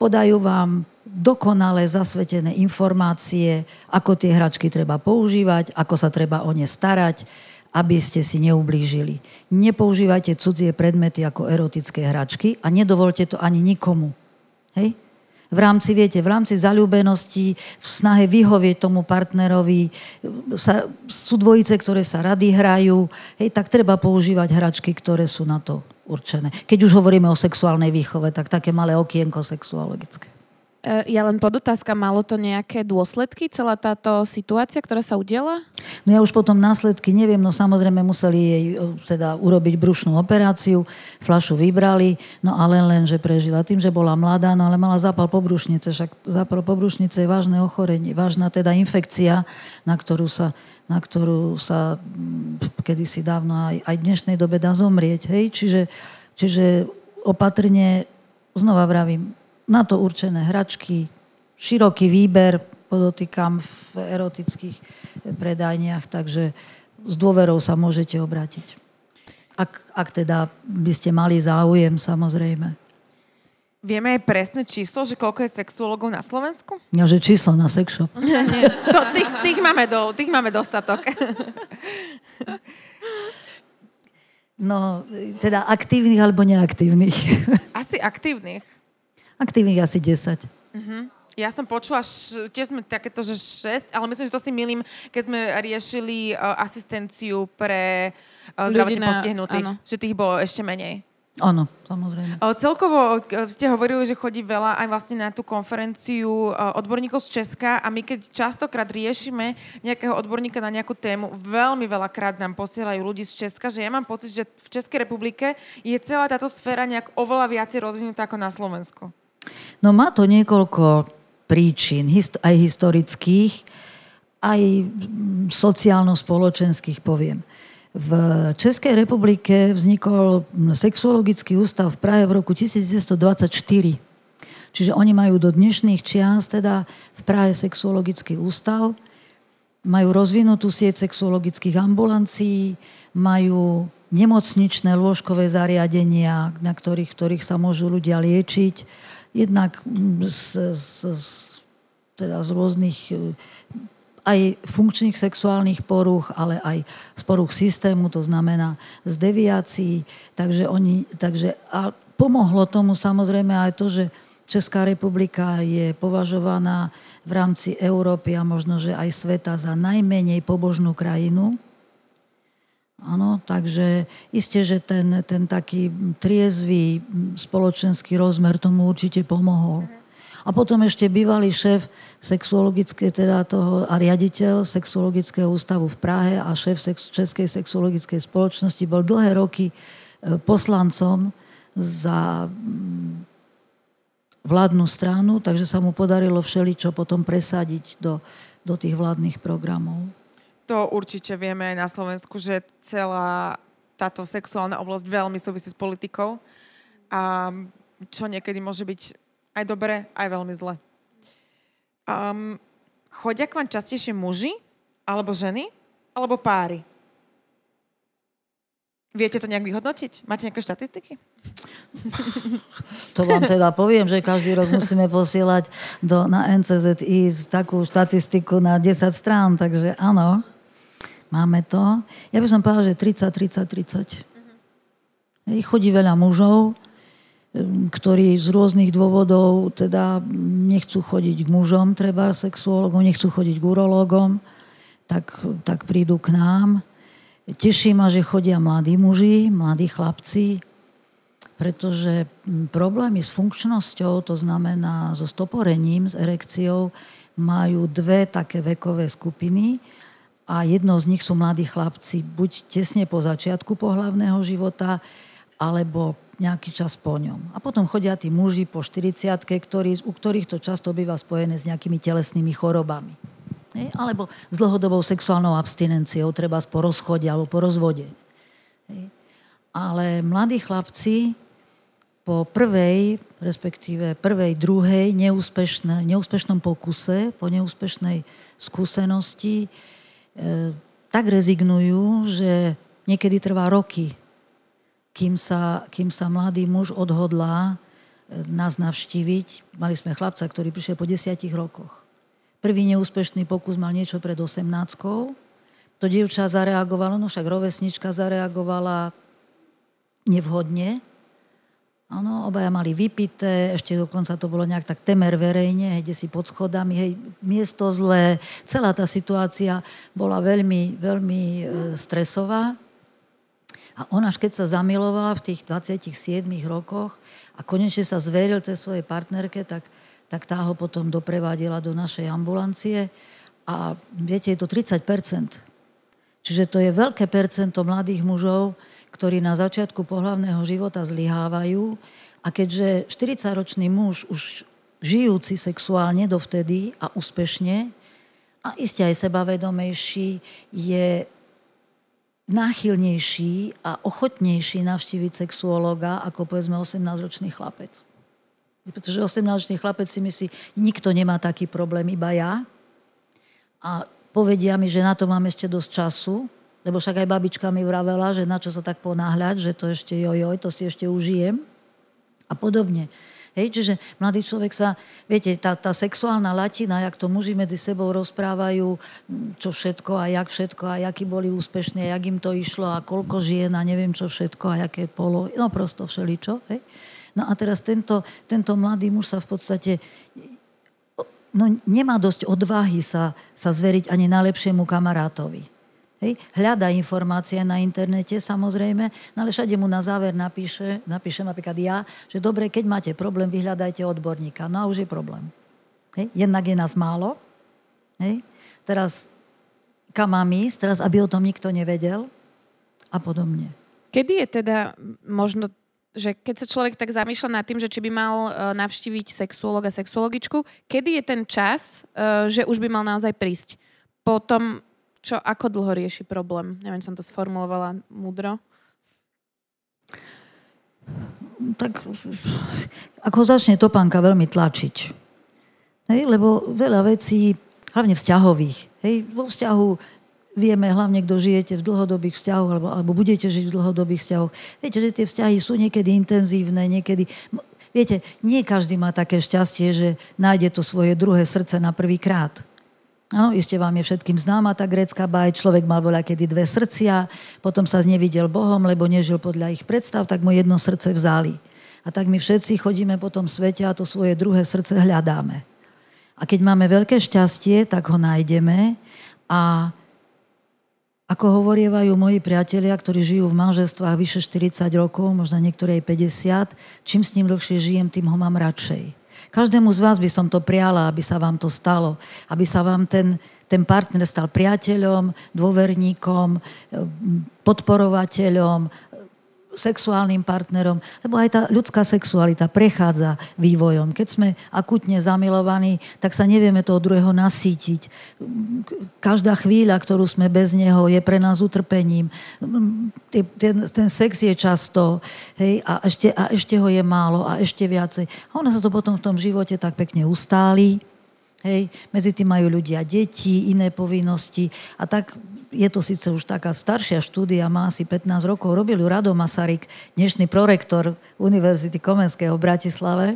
Podajú vám dokonale zasvetené informácie, ako tie hračky treba používať, ako sa treba o ne starať, aby ste si neublížili. Nepoužívajte cudzie predmety ako erotické hračky a nedovolte to ani nikomu. Hej? V rámci zaľúbenosti, v snahe vyhovieť tomu partnerovi, sú dvojice, ktoré sa rady hrajú, hej, tak treba používať hračky, ktoré sú na to určené. Keď už hovoríme o sexuálnej výchove, tak také malé okienko sexuologické. Ja len podotázka, malo to nejaké dôsledky, celá táto situácia, ktorá sa udiela? No ja už potom následky neviem, no samozrejme museli jej teda urobiť brušnú operáciu, fľašu vybrali, no ale len, že prežila tým, že bola mladá, no ale mala zápal pobrušnice, však zápal pobrušnice je vážne ochorenie, vážna teda infekcia, na ktorú sa kedysi dávno aj v dnešnej dobe dá zomrieť, hej? Čiže opatrne, znova vravím, na to určené hračky, široký výber, podotýkam, v erotických predajniach, takže s dôverou sa môžete obrátiť. Ak teda by ste mali záujem, samozrejme. Vieme aj presné číslo, že koľko je sexuologov na Slovensku? Ja, že číslo na sexshop. Tých máme dostatok. No, teda aktívnych alebo neaktívnych? Asi aktívnych. Aktívnych asi 10. Uh-huh. Ja som počula, tiež sme takéto, že 6, ale myslím, že to si milím, keď sme riešili asistenciu pre zdravotne postihnutých, áno. Že tých bolo ešte menej. Áno, samozrejme. Celkovo ste hovorili, že chodí veľa aj vlastne na tú konferenciu odborníkov z Česka a my keď častokrát riešime nejakého odborníka na nejakú tému, veľmi veľakrát nám posielajú ľudí z Česka, že ja mám pocit, že v Českej republike je celá táto sféra nejak oveľa viacej rozvinutá ako na Slovensku. No má to niekoľko príčin, aj historických, aj sociálno-spoločenských, poviem. V Českej republike vznikol sexuologický ústav v Prahe v roku 1924. Čiže oni majú do dnešných čias teda v Prahe sexuologický ústav, majú rozvinutú sieť sexuologických ambulancií, majú nemocničné lôžkové zariadenia, na ktorých sa môžu ľudia liečiť. Jednak z rôznych aj funkčných sexuálnych porúch, ale aj z porúch systému, to znamená z deviácií. Takže a pomohlo tomu samozrejme aj to, že Česká republika je považovaná v rámci Európy a možno, že aj sveta za najmenej pobožnú krajinu. Áno, takže isté, že ten taký triezvý spoločenský rozmer tomu určite pomohol. A potom ešte bývalý šéf sexuologické, teda toho, a riaditeľ sexuologického ústavu v Prahe a šéf Českej sexuologickej spoločnosti bol dlhé roky poslancom za vládnu stranu, takže sa mu podarilo všeličo potom presadiť do tých vládnych programov. To určite vieme aj na Slovensku, že celá táto sexuálna oblasť veľmi súvisí s politikou a čo niekedy môže byť aj dobre, aj veľmi zle. Chodia k vám častejšie muži? Alebo ženy? Alebo páry? Viete to nejak vyhodnotiť? Máte nejaké štatistiky? To vám teda poviem, že každý rok musíme posielať na NCZI takú štatistiku na 10 strán, takže áno, máme to. Ja by som povedala, že 30. Chodí veľa mužov, ktorí z rôznych dôvodov teda nechcú chodiť k mužom, treba sexuologom, nechcú chodiť k urológom, tak prídu k nám. Teší ma, že chodia mladí muži, mladí chlapci, pretože problémy s funkčnosťou, to znamená so stoporením, s erekciou, majú dve také vekové skupiny a jednou z nich sú mladí chlapci, buď tesne po začiatku pohlavného života, alebo nejaký čas po ňom. A potom chodia tí muži po 40-tke, u ktorých to často býva spojené s nejakými telesnými chorobami. Alebo s dlhodobou sexuálnou abstinenciou, treba po rozchode alebo po rozvode. Ale mladí chlapci po prvej, druhej neúspešnom pokuse, po neúspešnej skúsenosti tak rezignujú, že niekedy trvá roky, kým sa mladý muž odhodlá nás navštíviť. Mali sme chlapca, ktorý prišiel po 10 rokoch. Prvý neúspešný pokus mal niečo pred 18-kou. To dievča zareagovalo, no však rovesnička zareagovala nevhodne. Áno, obaja mali vypité, ešte dokonca to bolo nejak tak temer verejne, kde si pod schodami, miesto zlé. Celá tá situácia bola veľmi, veľmi stresová. A ona až keď sa zamilovala v tých 27 rokoch a konečne sa zveril tej svojej partnerke, tak tá ho potom doprevádila do našej ambulancie. A viete, je to 30%. Čiže to je veľké percento mladých mužov, ktorí na začiatku pohlavného života zlyhávajú. A keďže 40-ročný muž už žijúci sexuálne dovtedy a úspešne a iste aj sebavedomejší je náchylnejší a ochotnejší navštíviť sexuológa ako povedzme 18-ročný chlapec. Pretože 18-ročný chlapec si myslí, nikto nemá taký problém, iba ja. A povedia mi, že na to mám ešte dosť času, lebo však aj babička mi vravela, že na čo sa tak ponáhľať, že to ešte to si ešte užijem a podobne. Hej, čiže mladý človek sa, viete, tá sexuálna latina, jak to muži medzi sebou rozprávajú, čo všetko a jakí boli úspešní, a jak im to išlo a koľko žien a neviem čo všetko a jaké polo, no prosto všeličo. Hej. No a teraz tento mladý muž sa v podstate nemá dosť odvahy sa zveriť ani najlepšiemu kamarátovi. Hej. Hľadá informácie na internete, samozrejme, ale všade mu na záver napíšem napríklad ja, že dobre, keď máte problém, vyhľadajte odborníka. No a už je problém. Hej. Jednak je nás málo. Hej. Teraz kam mám ísť, teraz aby o tom nikto nevedel a podobne. Kedy je teda možno, že keď sa človek tak zamýšľa nad tým, že či by mal navštíviť sexuológa, sexuologičku, kedy je ten čas, že už by mal naozaj prísť? Potom čo, ako dlho rieši problém? Neviem, som to sformulovala múdro. Tak, ako začne topánka veľmi tlačiť. Hej, lebo veľa vecí, hlavne vzťahových. Hej, vo vzťahu vieme hlavne, kto žijete v dlhodobých vzťahoch alebo budete žiť v dlhodobých vzťahoch. Viete, že tie vzťahy sú niekedy intenzívne, niekedy... Viete, nie každý má také šťastie, že nájde to svoje druhé srdce na prvýkrát. Áno, iste vám je všetkým známa tá grécka báj, človek mal voľakedy dve srdcia, potom sa znevidel Bohom, lebo nežil podľa ich predstav, tak mu jedno srdce vzali. A tak my všetci chodíme po tom svete a to svoje druhé srdce hľadáme. A keď máme veľké šťastie, tak ho nájdeme a ako hovorievajú moji priatelia, ktorí žijú v manželstvách vyše 40 rokov, možno niektoré aj 50, čím s ním dlhšie žijem, tým ho mám radšej. Každému z vás by som to priala, aby sa vám to stalo. Aby sa vám ten partner stal priateľom, dôverníkom, podporovateľom, sexuálnym partnerom. Lebo aj tá ľudská sexualita prechádza vývojom. Keď sme akutne zamilovaní, tak sa nevieme toho druhého nasýtiť. Každá chvíľa, ktorú sme bez neho, je pre nás utrpením. Ten sex je často, hej, a ešte ho je málo a ešte viacej. A ono sa to potom v tom živote tak pekne ustáli. Hej, medzi tým majú ľudia deti, iné povinnosti. A tak je to síce už taká staršia štúdia, má asi 15 rokov, robil ju Rado Masaryk, dnešný prorektor Univerzity Komenského v Bratislave.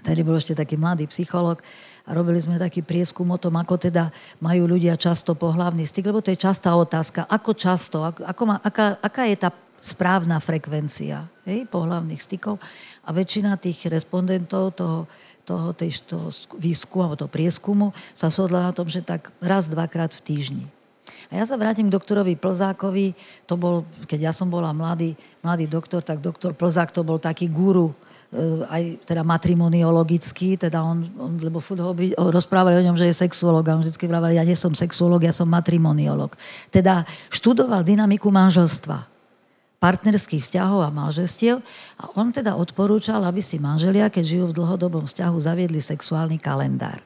Tady bol ešte taký mladý psychológ a robili sme taký prieskum o tom, ako teda majú ľudia často pohlavný styk, lebo to je častá otázka. Ako často? Aká je tá správna frekvencia pohlavných stykov a väčšina tých respondentov toho výskumu alebo toho prieskumu sa shodla na tom, že tak raz, dvakrát v týždni. A ja sa vrátim k doktorovi Plzákovi, to bol, keď ja som bola mladý doktor, tak doktor Plzák to bol taký guru, aj teda matrimoniologický, teda on lebo furt rozprávali o ňom, že je sexuológ a on vždycky vravali, ja nie som sexuológ, ja som matrimoniológ. Teda študoval dynamiku manželstva, partnerských vzťahov a manželstiev a on teda odporúčal, aby si manželia, keď žijú v dlhodobom vzťahu, zaviedli sexuálny kalendár.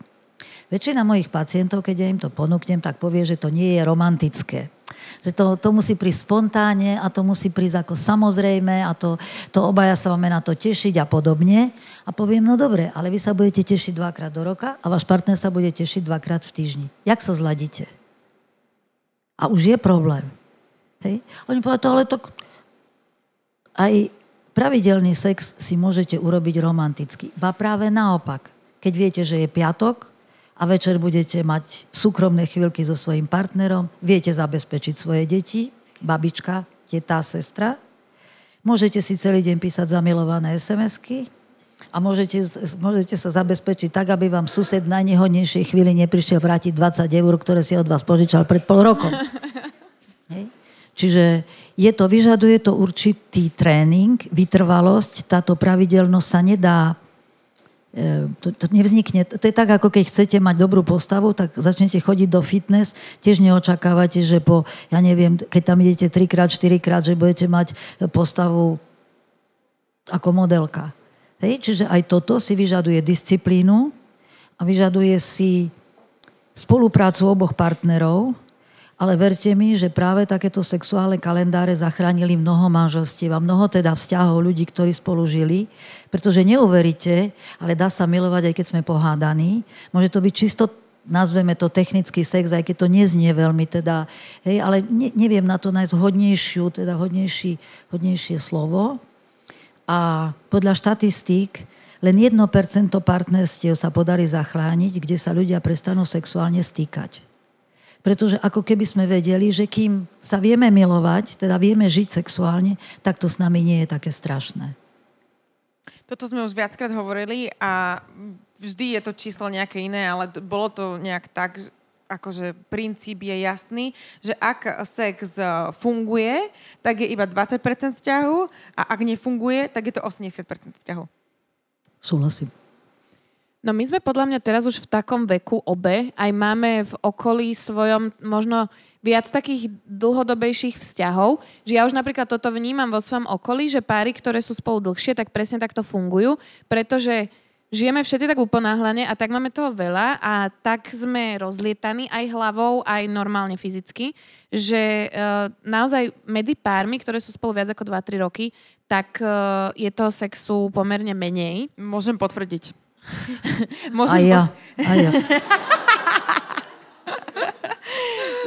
Väčšina mojich pacientov, keď ja im to ponúknem, tak povie, že to nie je romantické. Že to musí prísť spontánne a to musí prísť ako samozrejme a to obaja sa máme na to tešiť a podobne. A poviem, no dobre, ale vy sa budete tešiť dvakrát do roka a váš partner sa bude tešiť dvakrát v týždni. Jak sa zladíte? A už je problém. Hej? Oni povedali, ale to... Aj pravidelný sex si môžete urobiť romanticky. Ba práve naopak. Keď viete, že je piatok, a večer budete mať súkromné chvíľky so svojím partnerom, viete zabezpečiť svoje deti, babička, teta, sestra. Môžete si celý deň písať zamilované SMS-ky a môžete sa zabezpečiť tak, aby vám sused na nehodnejšej chvíli neprišiel vrátiť 20 eur, ktoré si od vás požičal pred pol rokom. Hej? Čiže vyžaduje to určitý tréning, vytrvalosť, táto pravidelnosť sa nedá. To nevznikne. To je tak, ako keď chcete mať dobrú postavu, tak začnete chodiť do fitness, tiež neočakávate, že keď tam idete 3x, 4x, že budete mať postavu ako modelka. Hej? Čiže aj toto si vyžaduje disciplínu a vyžaduje si spoluprácu oboch partnerov, ale verte mi, že práve takéto sexuálne kalendáre zachránili mnoho manželstiev a mnoho teda vzťahov ľudí, ktorí spolu žili, pretože neuveríte, ale dá sa milovať, aj keď sme pohádaní. Môže to byť čisto, nazveme to technický sex, aj keď to neznie veľmi teda, hej, ale neviem na to nájsť hodnejšie slovo. A podľa štatistík len 1% partnerstiev sa podarí zachrániť, kde sa ľudia prestanú sexuálne stýkať. Pretože ako keby sme vedeli, že kým sa vieme milovať, teda vieme žiť sexuálne, tak to s nami nie je také strašné. Toto sme už viackrát hovorili a vždy je to číslo nejaké iné, ale bolo to nejak tak, akože princíp je jasný, že ak sex funguje, tak je iba 20% vzťahu a ak nefunguje, tak je to 80% vzťahu. Súhlasím. No my sme podľa mňa teraz už v takom veku obe, aj máme v okolí svojom možno viac takých dlhodobejších vzťahov, že ja už napríklad toto vnímam vo svojom okolí, že páry, ktoré sú spolu dlhšie, tak presne takto fungujú, pretože žijeme všetci tak uponáhlane a tak máme toho veľa a tak sme rozlietaní aj hlavou, aj normálne fyzicky, že naozaj medzi pármi, ktoré sú spolu viac ako 2-3 roky, tak je toho sexu pomerne menej. Môžem potvrdiť. A ja.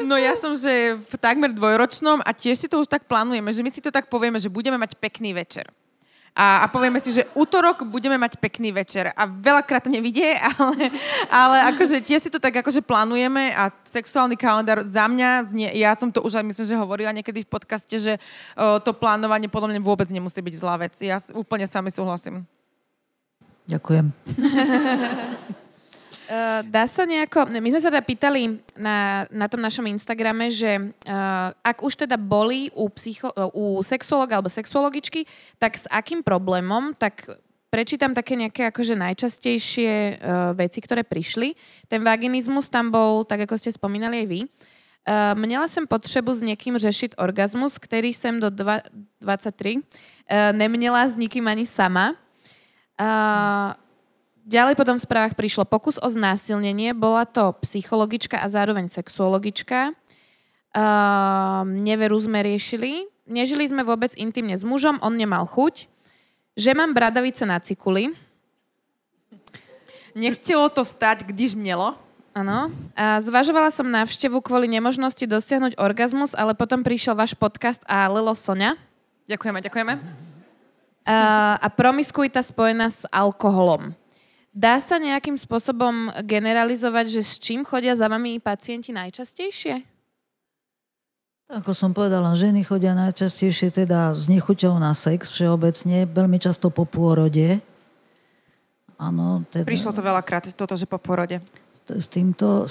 No ja som, že v takmer dvojročnom a tiež si to už tak plánujeme, že my si to tak povieme, že budeme mať pekný večer. A povieme si, že utorok budeme mať pekný večer. A veľakrát to nevidie, ale akože tiež si to tak akože plánujeme a sexuálny kalendár za mňa, ja som to už aj myslím, že hovorila niekedy v podcaste, že to plánovanie podľa mňa vôbec nemusí byť zlá vec. Ja úplne s vami súhlasím. Ďakujem. Dá sa nejako... My sme sa teda pýtali na tom našom Instagrame, že ak už teda boli u sexuologa alebo sexuologičky, tak s akým problémom, tak prečítam také nejaké akože najčastejšie veci, ktoré prišli. Ten vaginizmus tam bol, tak ako ste spomínali aj vy. Měla jsem potřebu s někým řešit orgasmus, který jsem do 23 neměla s nikým ani sama. Ďalej potom v správach prišlo pokus o znásilnenie, bola to psychologička a zároveň sexuologička. Neveru sme riešili. Nežili sme vôbec intimne s mužom, on nemal chuť. Že mám bradavice na cykuli. Nechtelo to stať, když mělo. Áno. Zvažovala som návštevu kvôli nemožnosti dosiahnuť orgazmus, ale potom prišiel váš podcast a Lelo Soňa. Ďakujeme. A promiskuita spojená s alkoholom. Dá sa nejakým spôsobom generalizovať, že s čím chodia za vami pacienti najčastejšie? Ako som povedala, ženy chodia najčastejšie teda s nechuťou na sex všeobecne, veľmi často po pôrode. Áno, teda... Prišlo to veľakrát, toto, že po pôrode. S týmto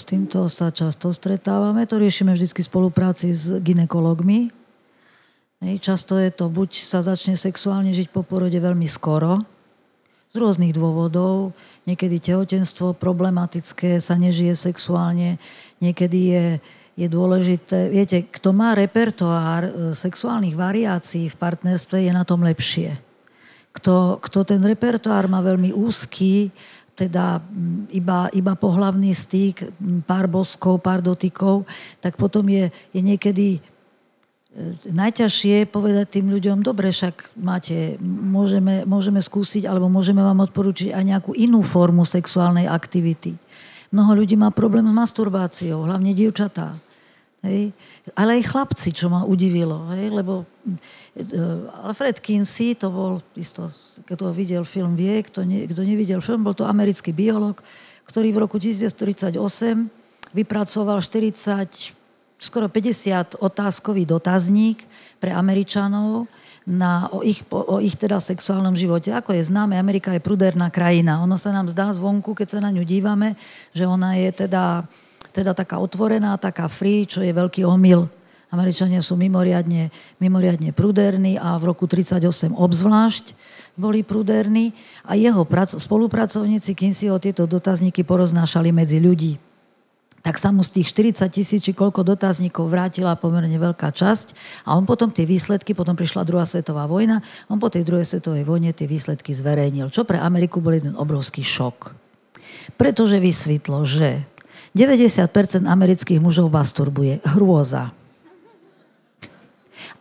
sa často stretávame. To riešime vždycky v spolupráci s gynekológmi. Často je to, buď sa začne sexuálne žiť po pôrode veľmi skoro, z rôznych dôvodov. Niekedy tehotenstvo problematické, sa nežije sexuálne. Niekedy je dôležité, viete, kto má repertoár sexuálnych variácií v partnerstve, je na tom lepšie. Kto ten repertoár má veľmi úzky, teda iba pohlavný styk, pár boskov, pár dotykov, tak potom je niekedy najťažšie povedať tým ľuďom, dobre, však máte, môžeme skúsiť, alebo môžeme vám odporúčiť aj nejakú inú formu sexuálnej aktivity. Mnoho ľudí má problém s masturbáciou, hlavne dievčatá. Hej. Ale aj chlapci, čo ma udivilo. Hej. Lebo Alfred Kinsey, to bol, isto, kto videl film vie, kto nevidel film, bol to americký biológ, ktorý v roku 1938 vypracoval skoro 50 otázkový dotazník pre Američanov o ich teda sexuálnom živote. Ako je známe, Amerika je pruderná krajina. Ono sa nám zdá zvonku, keď sa na ňu dívame, že ona je teda taká otvorená, taká free, čo je veľký omyl. Američania sú mimoriadne pruderní a v roku 1938 obzvlášť boli pruderní a jeho spolupracovníci Kinseyho tieto dotazníky poroznášali medzi ľudí. Tak sa mu z tých 40,000, či koľko dotazníkov vrátila pomerne veľká časť a on potom tie výsledky, potom prišla druhá svetová vojna, on po tej druhej svetovej vojne tie výsledky zverejnil, čo pre Ameriku bol jeden obrovský šok. Pretože vysvetlo, že 90% amerických mužov masturbuje. Hrôza.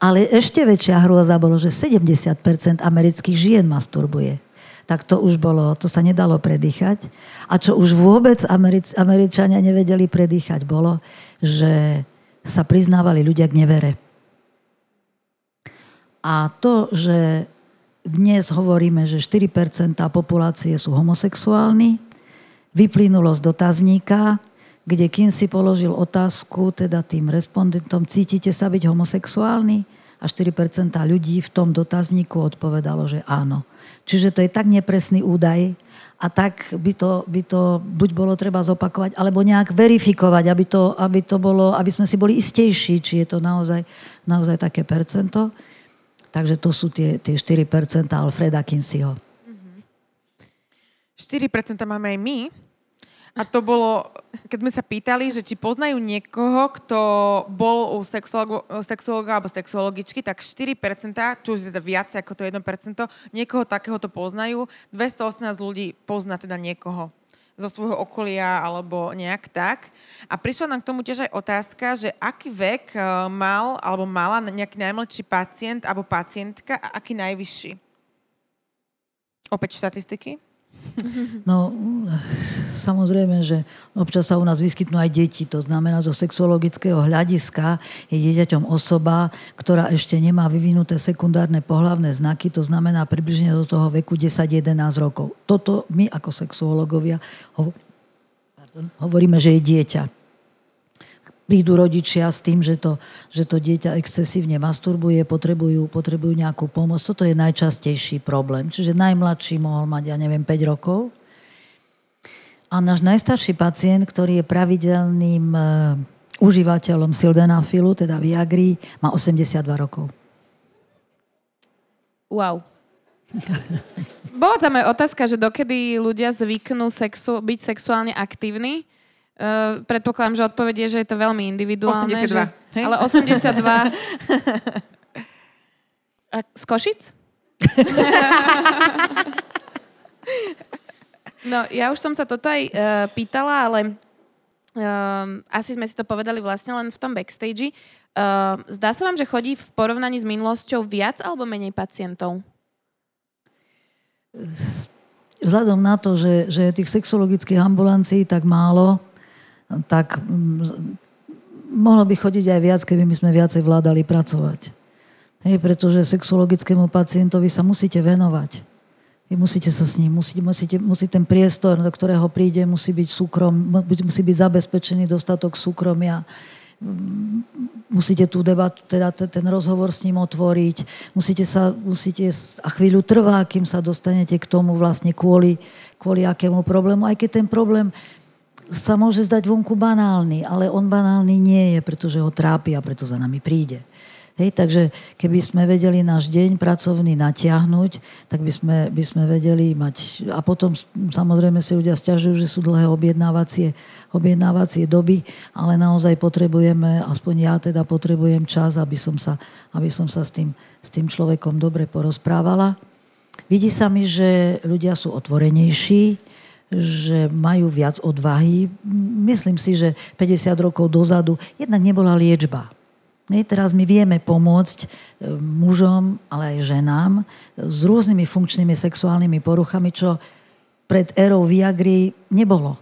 Ale ešte väčšia hrôza bolo, že 70% amerických žien masturbuje. Tak to už bolo, to sa nedalo predýchať. A čo už vôbec Američania nevedeli predýchať, bolo, že sa priznávali ľudia k nevere. A to, že dnes hovoríme, že 4% populácie sú homosexuálni, vyplynulo z dotazníka, kde Kinsey položil otázku teda tým respondentom, cítite sa byť homosexuálni? A 4% ľudí v tom dotazníku odpovedalo, že áno. Čiže to je tak nepresný údaj a tak by to buď bolo treba zopakovať, alebo nejak verifikovať, aby to bolo, aby sme si boli istejší, či je to naozaj také percento. Takže to sú tie 4% Alfreda Kinseyho. 4% máme aj my. A to bolo, keď sme sa pýtali, že či poznajú niekoho, kto bol u sexuologa alebo sexuologičky, tak 4%, čo už je teda viac ako to 1%, niekoho takého to poznajú. 218 ľudí pozná teda niekoho zo svojho okolia alebo nejak tak. A prišla nám k tomu tiež aj otázka, že aký vek mal alebo mala nejaký najmladší pacient alebo pacientka a aký najvyšší. Opäť štatistiky. No, samozrejme, že občas sa u nás vyskytnú aj deti. To znamená, zo sexuologického hľadiska je dieťaťom osoba, ktorá ešte nemá vyvinuté sekundárne pohlavné znaky. To znamená približne do toho veku 10-11 rokov. Toto my ako sexuológovia hovoríme, že je dieťa. Prídu rodičia s tým, že to dieťa excesívne masturbuje, potrebujú nejakú pomoc. Toto je najčastejší problém. Čiže najmladší mohol mať, 5 rokov. A náš najstarší pacient, ktorý je pravidelným užívateľom sildenafilu, teda Viagry, má 82 rokov. Wow. Bola tam aj otázka, že dokedy ľudia zvyknú byť sexuálne aktívni. Predpokladám, že odpoveď je, že je to veľmi individuálne. 82. Že, ale 82. A z Košic? No, ja už som sa toto aj pýtala, ale asi sme si to povedali vlastne len v tom backstage. Zdá sa vám, že chodí v porovnaní s minulosťou viac alebo menej pacientov? Vzhľadom na to, že tých sexologických ambulancií tak málo, tak mohlo by chodiť aj viac, keby my sme viacej vládali pracovať. Hej, pretože sexologickému pacientovi sa musíte venovať. Vy musíte sa s ním, musí ten priestor, do ktorého príde, musí byť zabezpečený dostatok súkromia. musíte tú debatu, teda ten rozhovor s ním otvoriť, musíte a chvíľu trvá, kým sa dostanete k tomu vlastne kvôli akému problému, aj keď ten problém sa môže zdať vonku banálny, ale on banálny nie je, pretože ho trápi a preto za nami príde. Hej, takže keby sme vedeli náš deň pracovný natiahnuť, tak by sme vedeli mať... A potom samozrejme si ľudia sťažujú, že sú dlhé objednávacie doby, ale naozaj potrebujeme, aspoň ja teda potrebujem čas, aby som sa s tým človekom dobre porozprávala. Vidí sa mi, že ľudia sú otvorenejší, že majú viac odvahy. Myslím si, že 50 rokov dozadu jednak nebola liečba. Teraz my vieme pomôcť mužom, ale aj ženám s rôznymi funkčnými sexuálnymi poruchami, čo pred érou Viagry nebolo.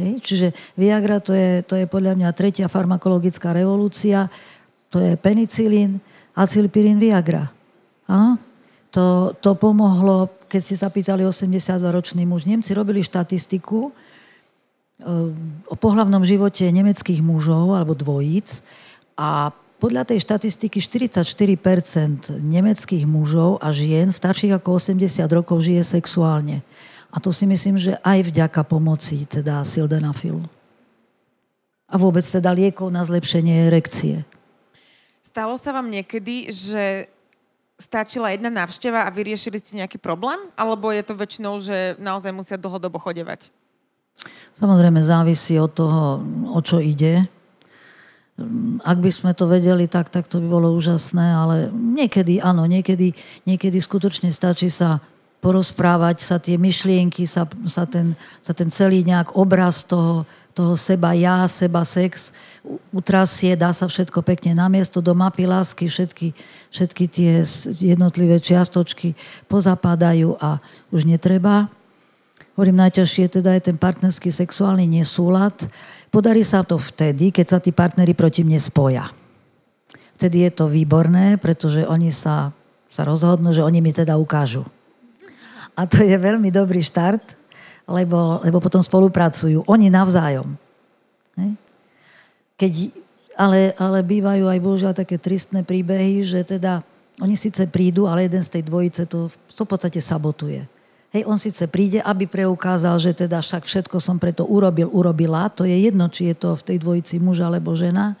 Hej? Čiže Viagra to je podľa mňa tretia farmakologická revolúcia, to je penicilín, acilpirín, Viagra. Áno? To pomohlo, keď ste sa pýtali 82-ročný muž. Nemci robili štatistiku o pohlavnom živote nemeckých mužov alebo dvojíc a podľa tej štatistiky 44% nemeckých mužov a žien starších ako 80 rokov žije sexuálne. A to si myslím, že aj vďaka pomoci teda sildenafilu. A vôbec teda liekov na zlepšenie erekcie. Stalo sa vám niekedy, že stačila jedna návšteva a vyriešili ste nejaký problém? Alebo je to väčšinou, že naozaj musia dlhodobo chodevať? Samozrejme závisí od toho, o čo ide. Ak by sme to vedeli, tak to by bolo úžasné, ale niekedy skutočne stačí sa porozprávať, sa tie myšlienky, sa ten celý nejak obraz toho seba ja, seba sex utrasie, dá sa všetko pekne na miesto, do mapy lásky všetky tie jednotlivé čiastočky pozapadajú a už netreba. Hovorím, najťažšie teda je ten partnerský sexuálny nesúlad. Podarí sa to vtedy, keď sa tí partneri proti mne spoja. Vtedy je to výborné, pretože oni sa rozhodnú, že oni mi teda ukážu. A to je veľmi dobrý štart, lebo potom spolupracujú. Oni navzájom. Ale bývajú aj bohužiaľ také tristné príbehy, že teda oni síce prídu, ale jeden z tej dvojice to v podstate sabotuje. Hej, on síce príde, aby preukázal, že teda však všetko som preto urobila. To je jedno, či je to v tej dvojici muž alebo žena,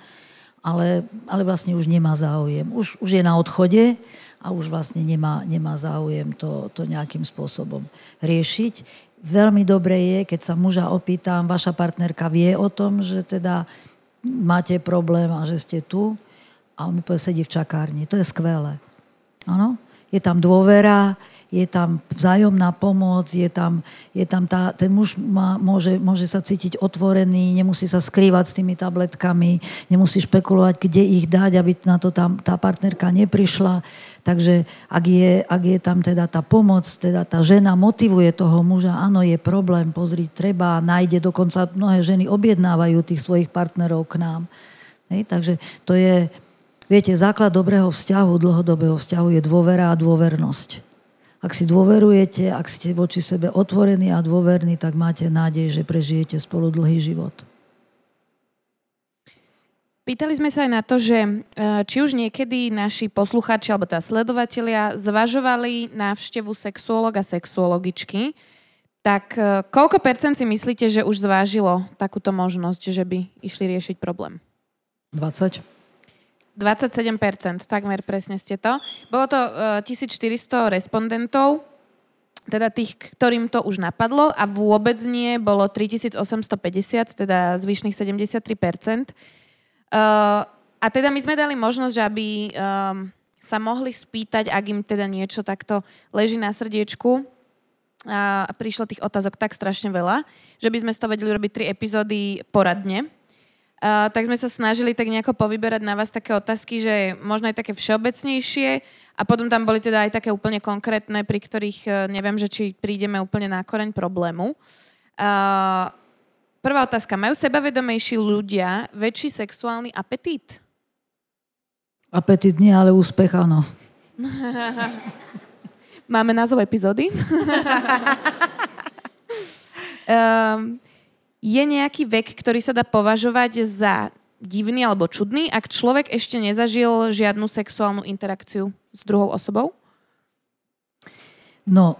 ale vlastne už nemá záujem. Už je na odchode a už vlastne nemá záujem to nejakým spôsobom riešiť. Veľmi dobre je, keď sa muža opýtam, vaša partnerka vie o tom, že teda máte problém a že ste tu, a on mi povie, sedí v čakárni. To je skvelé. Áno? Je tam dôvera, je tam vzájomná pomoc, ten muž môže sa cítiť otvorený, nemusí sa skrývať s tými tabletkami, nemusí špekulovať, kde ich dať, aby na to tá partnerka neprišla. Takže ak je tam teda tá pomoc, teda tá žena motivuje toho muža, áno, je problém, pozri, treba, nájde, dokonca mnohé ženy objednávajú tých svojich partnerov k nám. Hej, takže to je... Viete, základ dobrého vzťahu, dlhodobého vzťahu je dôvera a dôvernosť. Ak si dôverujete, ak ste voči sebe otvorení a dôverní, tak máte nádej, že prežijete spolu dlhý život. Pýtali sme sa aj na to, že či už niekedy naši poslucháči alebo tá sledovatelia zvažovali návštevu sexuologa, sexuologičky, tak koľko percent si myslíte, že už zvážilo takúto možnosť, že by išli riešiť problém? 27%, takmer presne ste to. Bolo to 1400 respondentov, teda tých, ktorým to už napadlo, a vôbec nie bolo 3850, teda zvyšných 73%. A teda my sme dali možnosť, aby sa mohli spýtať, ak im teda niečo takto leží na srdiečku. A prišlo tých otázok tak strašne veľa, že by sme z toho vedeli robiť 3 epizódy poradne. Tak sme sa snažili tak nejako povyberať na vás také otázky, že možno aj také všeobecnejšie, a potom tam boli teda aj také úplne konkrétne, pri ktorých neviem, že či prídeme úplne na koreň problému. Prvá otázka. Majú sebavedomejší ľudia väčší sexuálny apetít? Apetít nie, ale úspech áno. Máme názov epizódy. Je nejaký vek, ktorý sa dá považovať za divný alebo čudný, ak človek ešte nezažil žiadnu sexuálnu interakciu s druhou osobou? No,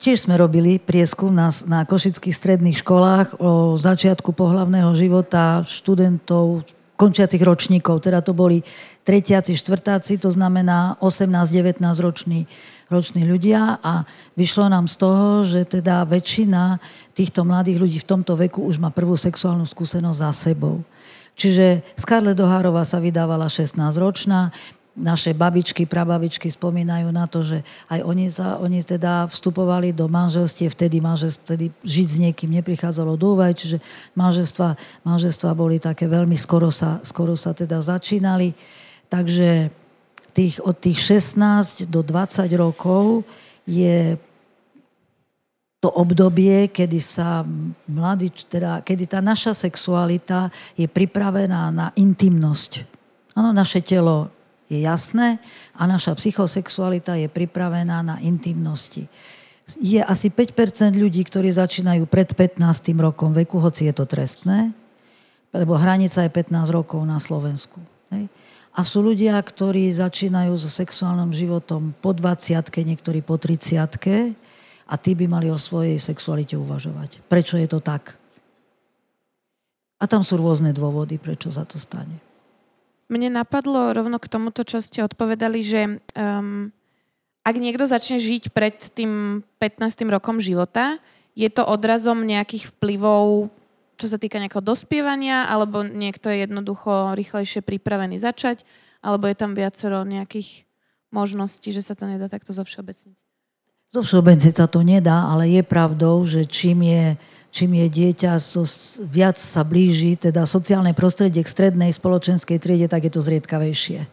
tiež sme robili prieskum na košických stredných školách o začiatku pohlavného života študentov končiacich ročníkov. Teda to boli tretiaci, štvrtáci, to znamená 18-19 roční ľudia a vyšlo nám z toho, že teda väčšina týchto mladých ľudí v tomto veku už má prvú sexuálnu skúsenosť za sebou. Čiže Scarlett O'Harová sa vydávala 16-ročná, naše babičky, prababičky spomínajú na to, že aj oni teda vstupovali do manželstiev, vtedy žiť s niekým neprichádzalo do úvahy, čiže manželstva boli také veľmi skoro sa teda začínali. Takže od tých 16 do 20 rokov je to obdobie, kedy tá naša sexualita je pripravená na intimnosť. Áno, naše telo je jasné a naša psychosexualita je pripravená na intimnosti. Je asi 5% ľudí, ktorí začínajú pred 15. rokom veku, hoci je to trestné, lebo hranica je 15 rokov na Slovensku. Hej? A sú ľudia, ktorí začínajú so sexuálnym životom po 20-ke, niektorí po 30-ke a tí by mali o svojej sexualite uvažovať. Prečo je to tak? A tam sú rôzne dôvody, prečo sa to stane. Mne napadlo rovno k tomuto, čo ste odpovedali, že ak niekto začne žiť pred tým 15. rokom života, je to odrazom nejakých vplyvov, čo sa týka nejakého dospievania, alebo niekto je jednoducho rýchlejšie pripravený začať, alebo je tam viacero nejakých možností, že sa to nedá takto zovšeobecniť. Zovšeobecniť sa to nedá, ale je pravdou, že čím je dieťa, viac sa blíži, teda sociálne prostredie k strednej spoločenskej triede, tak je to zriedkavejšie.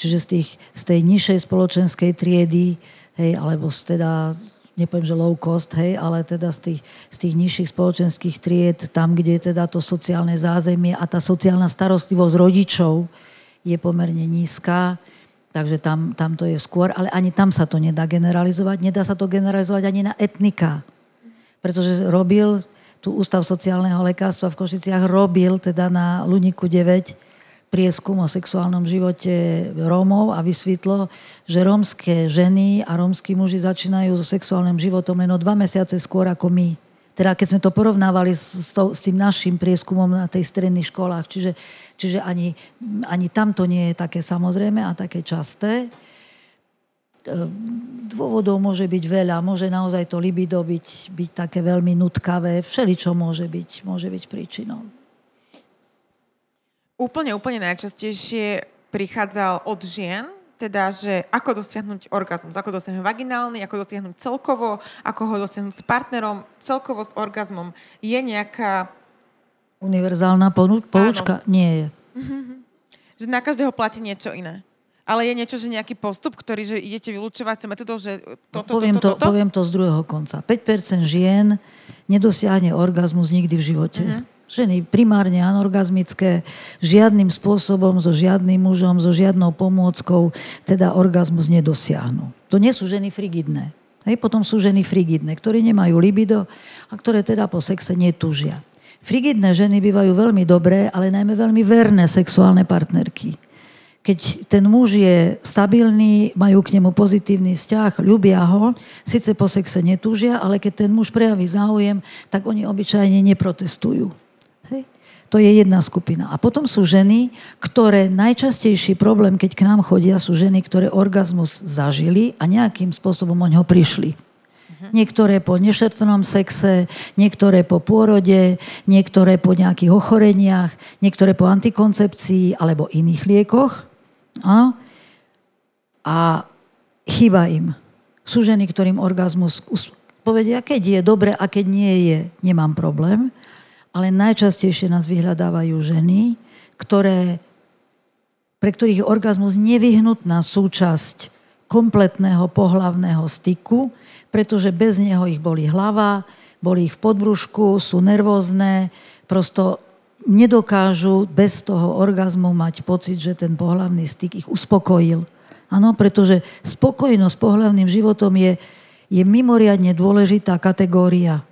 Čiže z tej nižšej spoločenskej triedy, hej, alebo teda, nepoviem, že low cost, hej, ale teda z tých nižších spoločenských tried, tam, kde je teda to sociálne zázemie a tá sociálna starostlivosť rodičov je pomerne nízka, takže tam to je skôr, ale ani tam sa to nedá generalizovať, nedá sa to generalizovať ani na etnika. Pretože tu Ústav sociálneho lekárstva v Košiciach robil teda na Luniku 9 prieskum o sexuálnom živote Rómov a vysvetlo, že rómske ženy a rómski muži začínajú so sexuálnym životom len o 2 mesiace skôr ako my. Teda keď sme to porovnávali s tým našim prieskumom na tej stredných školách, čiže ani tam to nie je také samozrejme a také časté. Dôvodov môže byť veľa, môže naozaj to libido byť také veľmi nutkavé, všeličo môže byť príčinou. Úplne najčastejšie prichádzal od žien, teda, že ako dosiahnuť orgazmus, ako dosiahnuť vaginálny, ako dosiahnuť celkovo, ako ho dosiahnuť s partnerom, celkovo s orgazmom. Je nejaká univerzálna poučka? Áno. Nie je. Mm-hmm. Že na každého platí niečo iné. Ale je niečo, že nejaký postup, ktorý, že idete vylučovať metodou, že toto... Poviem to z druhého konca. 5% žien nedosiahne orgazmus nikdy v živote. Uh-huh. Ženy primárne anorgazmické, žiadnym spôsobom, so žiadnym mužom, so žiadnou pomôckou, teda orgazmus nedosiahnu. To nie sú ženy frigidné. Hej, potom sú ženy frigidné, ktoré nemajú libido a ktoré teda po sexe netúžia. Frigidné ženy bývajú veľmi dobré, ale najmä veľmi verné sexuálne partnerky. Keď ten muž je stabilný, majú k nemu pozitívny vzťah, ľubia ho, síce po sexe netúžia, ale keď ten muž prejaví záujem, tak oni obyčajne neprotestujú. Hej? To je jedna skupina. A potom sú ženy, ktoré najčastejší problém, keď k nám chodia, sú ženy, ktoré orgazmus zažili a nejakým spôsobom o ňo prišli. Niektoré po nešetrnom sexe, niektoré po pôrode, niektoré po nejakých ochoreniach, niektoré po antikoncepcii alebo iných liekoch. Áno? A chýba im. Sú ženy, ktorým orgazmus povedia, keď je dobre a keď nie je, nemám problém. Ale najčastejšie nás vyhľadávajú ženy, pre ktorých orgazmus nevyhnutná súčasť kompletného pohlavného styku, pretože bez neho ich bolí hlava, bolí ich v podbrušku, sú nervózne, prosto nedokážu bez toho orgazmu mať pocit, že ten pohlavný styk ich uspokojil. Áno, pretože spokojnosť s pohlavným životom je mimoriadne dôležitá kategória.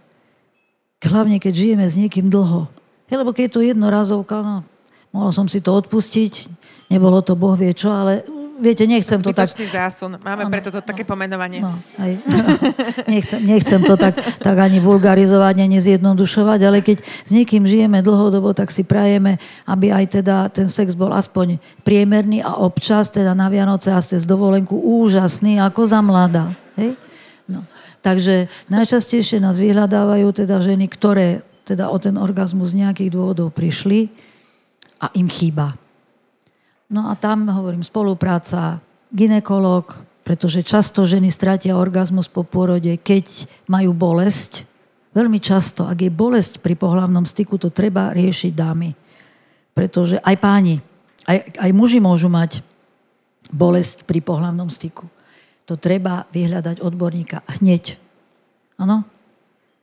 Hlavne, keď žijeme s niekým dlho. Lebo keď je to jednorazovka, no, Mohol som si to odpustiť, nebolo to boh vie čo, ale viete, nechcem to tak... Zbytočný zásun, máme preto to také pomenovanie. No, nechcem to tak ani vulgarizovať, ani zjednodušovať, ale keď s niekým žijeme dlhodobo, tak si prajeme, aby aj teda ten sex bol aspoň priemerný a občas, teda na Vianoce a cez dovolenku, úžasný, ako za mladá. Hej? No. Takže najčastejšie nás vyhľadávajú teda ženy, ktoré teda o ten orgazmus z nejakých dôvodov prišli, a im chýba. No a tam hovorím spolupráca, gynekológ, pretože často ženy stratia orgazmus po pôrode, keď majú bolesť. Veľmi často, ak je bolesť pri pohlavnom styku, to treba riešiť dámy. Pretože aj páni, aj muži môžu mať bolesť pri pohlavnom styku. To treba vyhľadať odborníka hneď. Áno?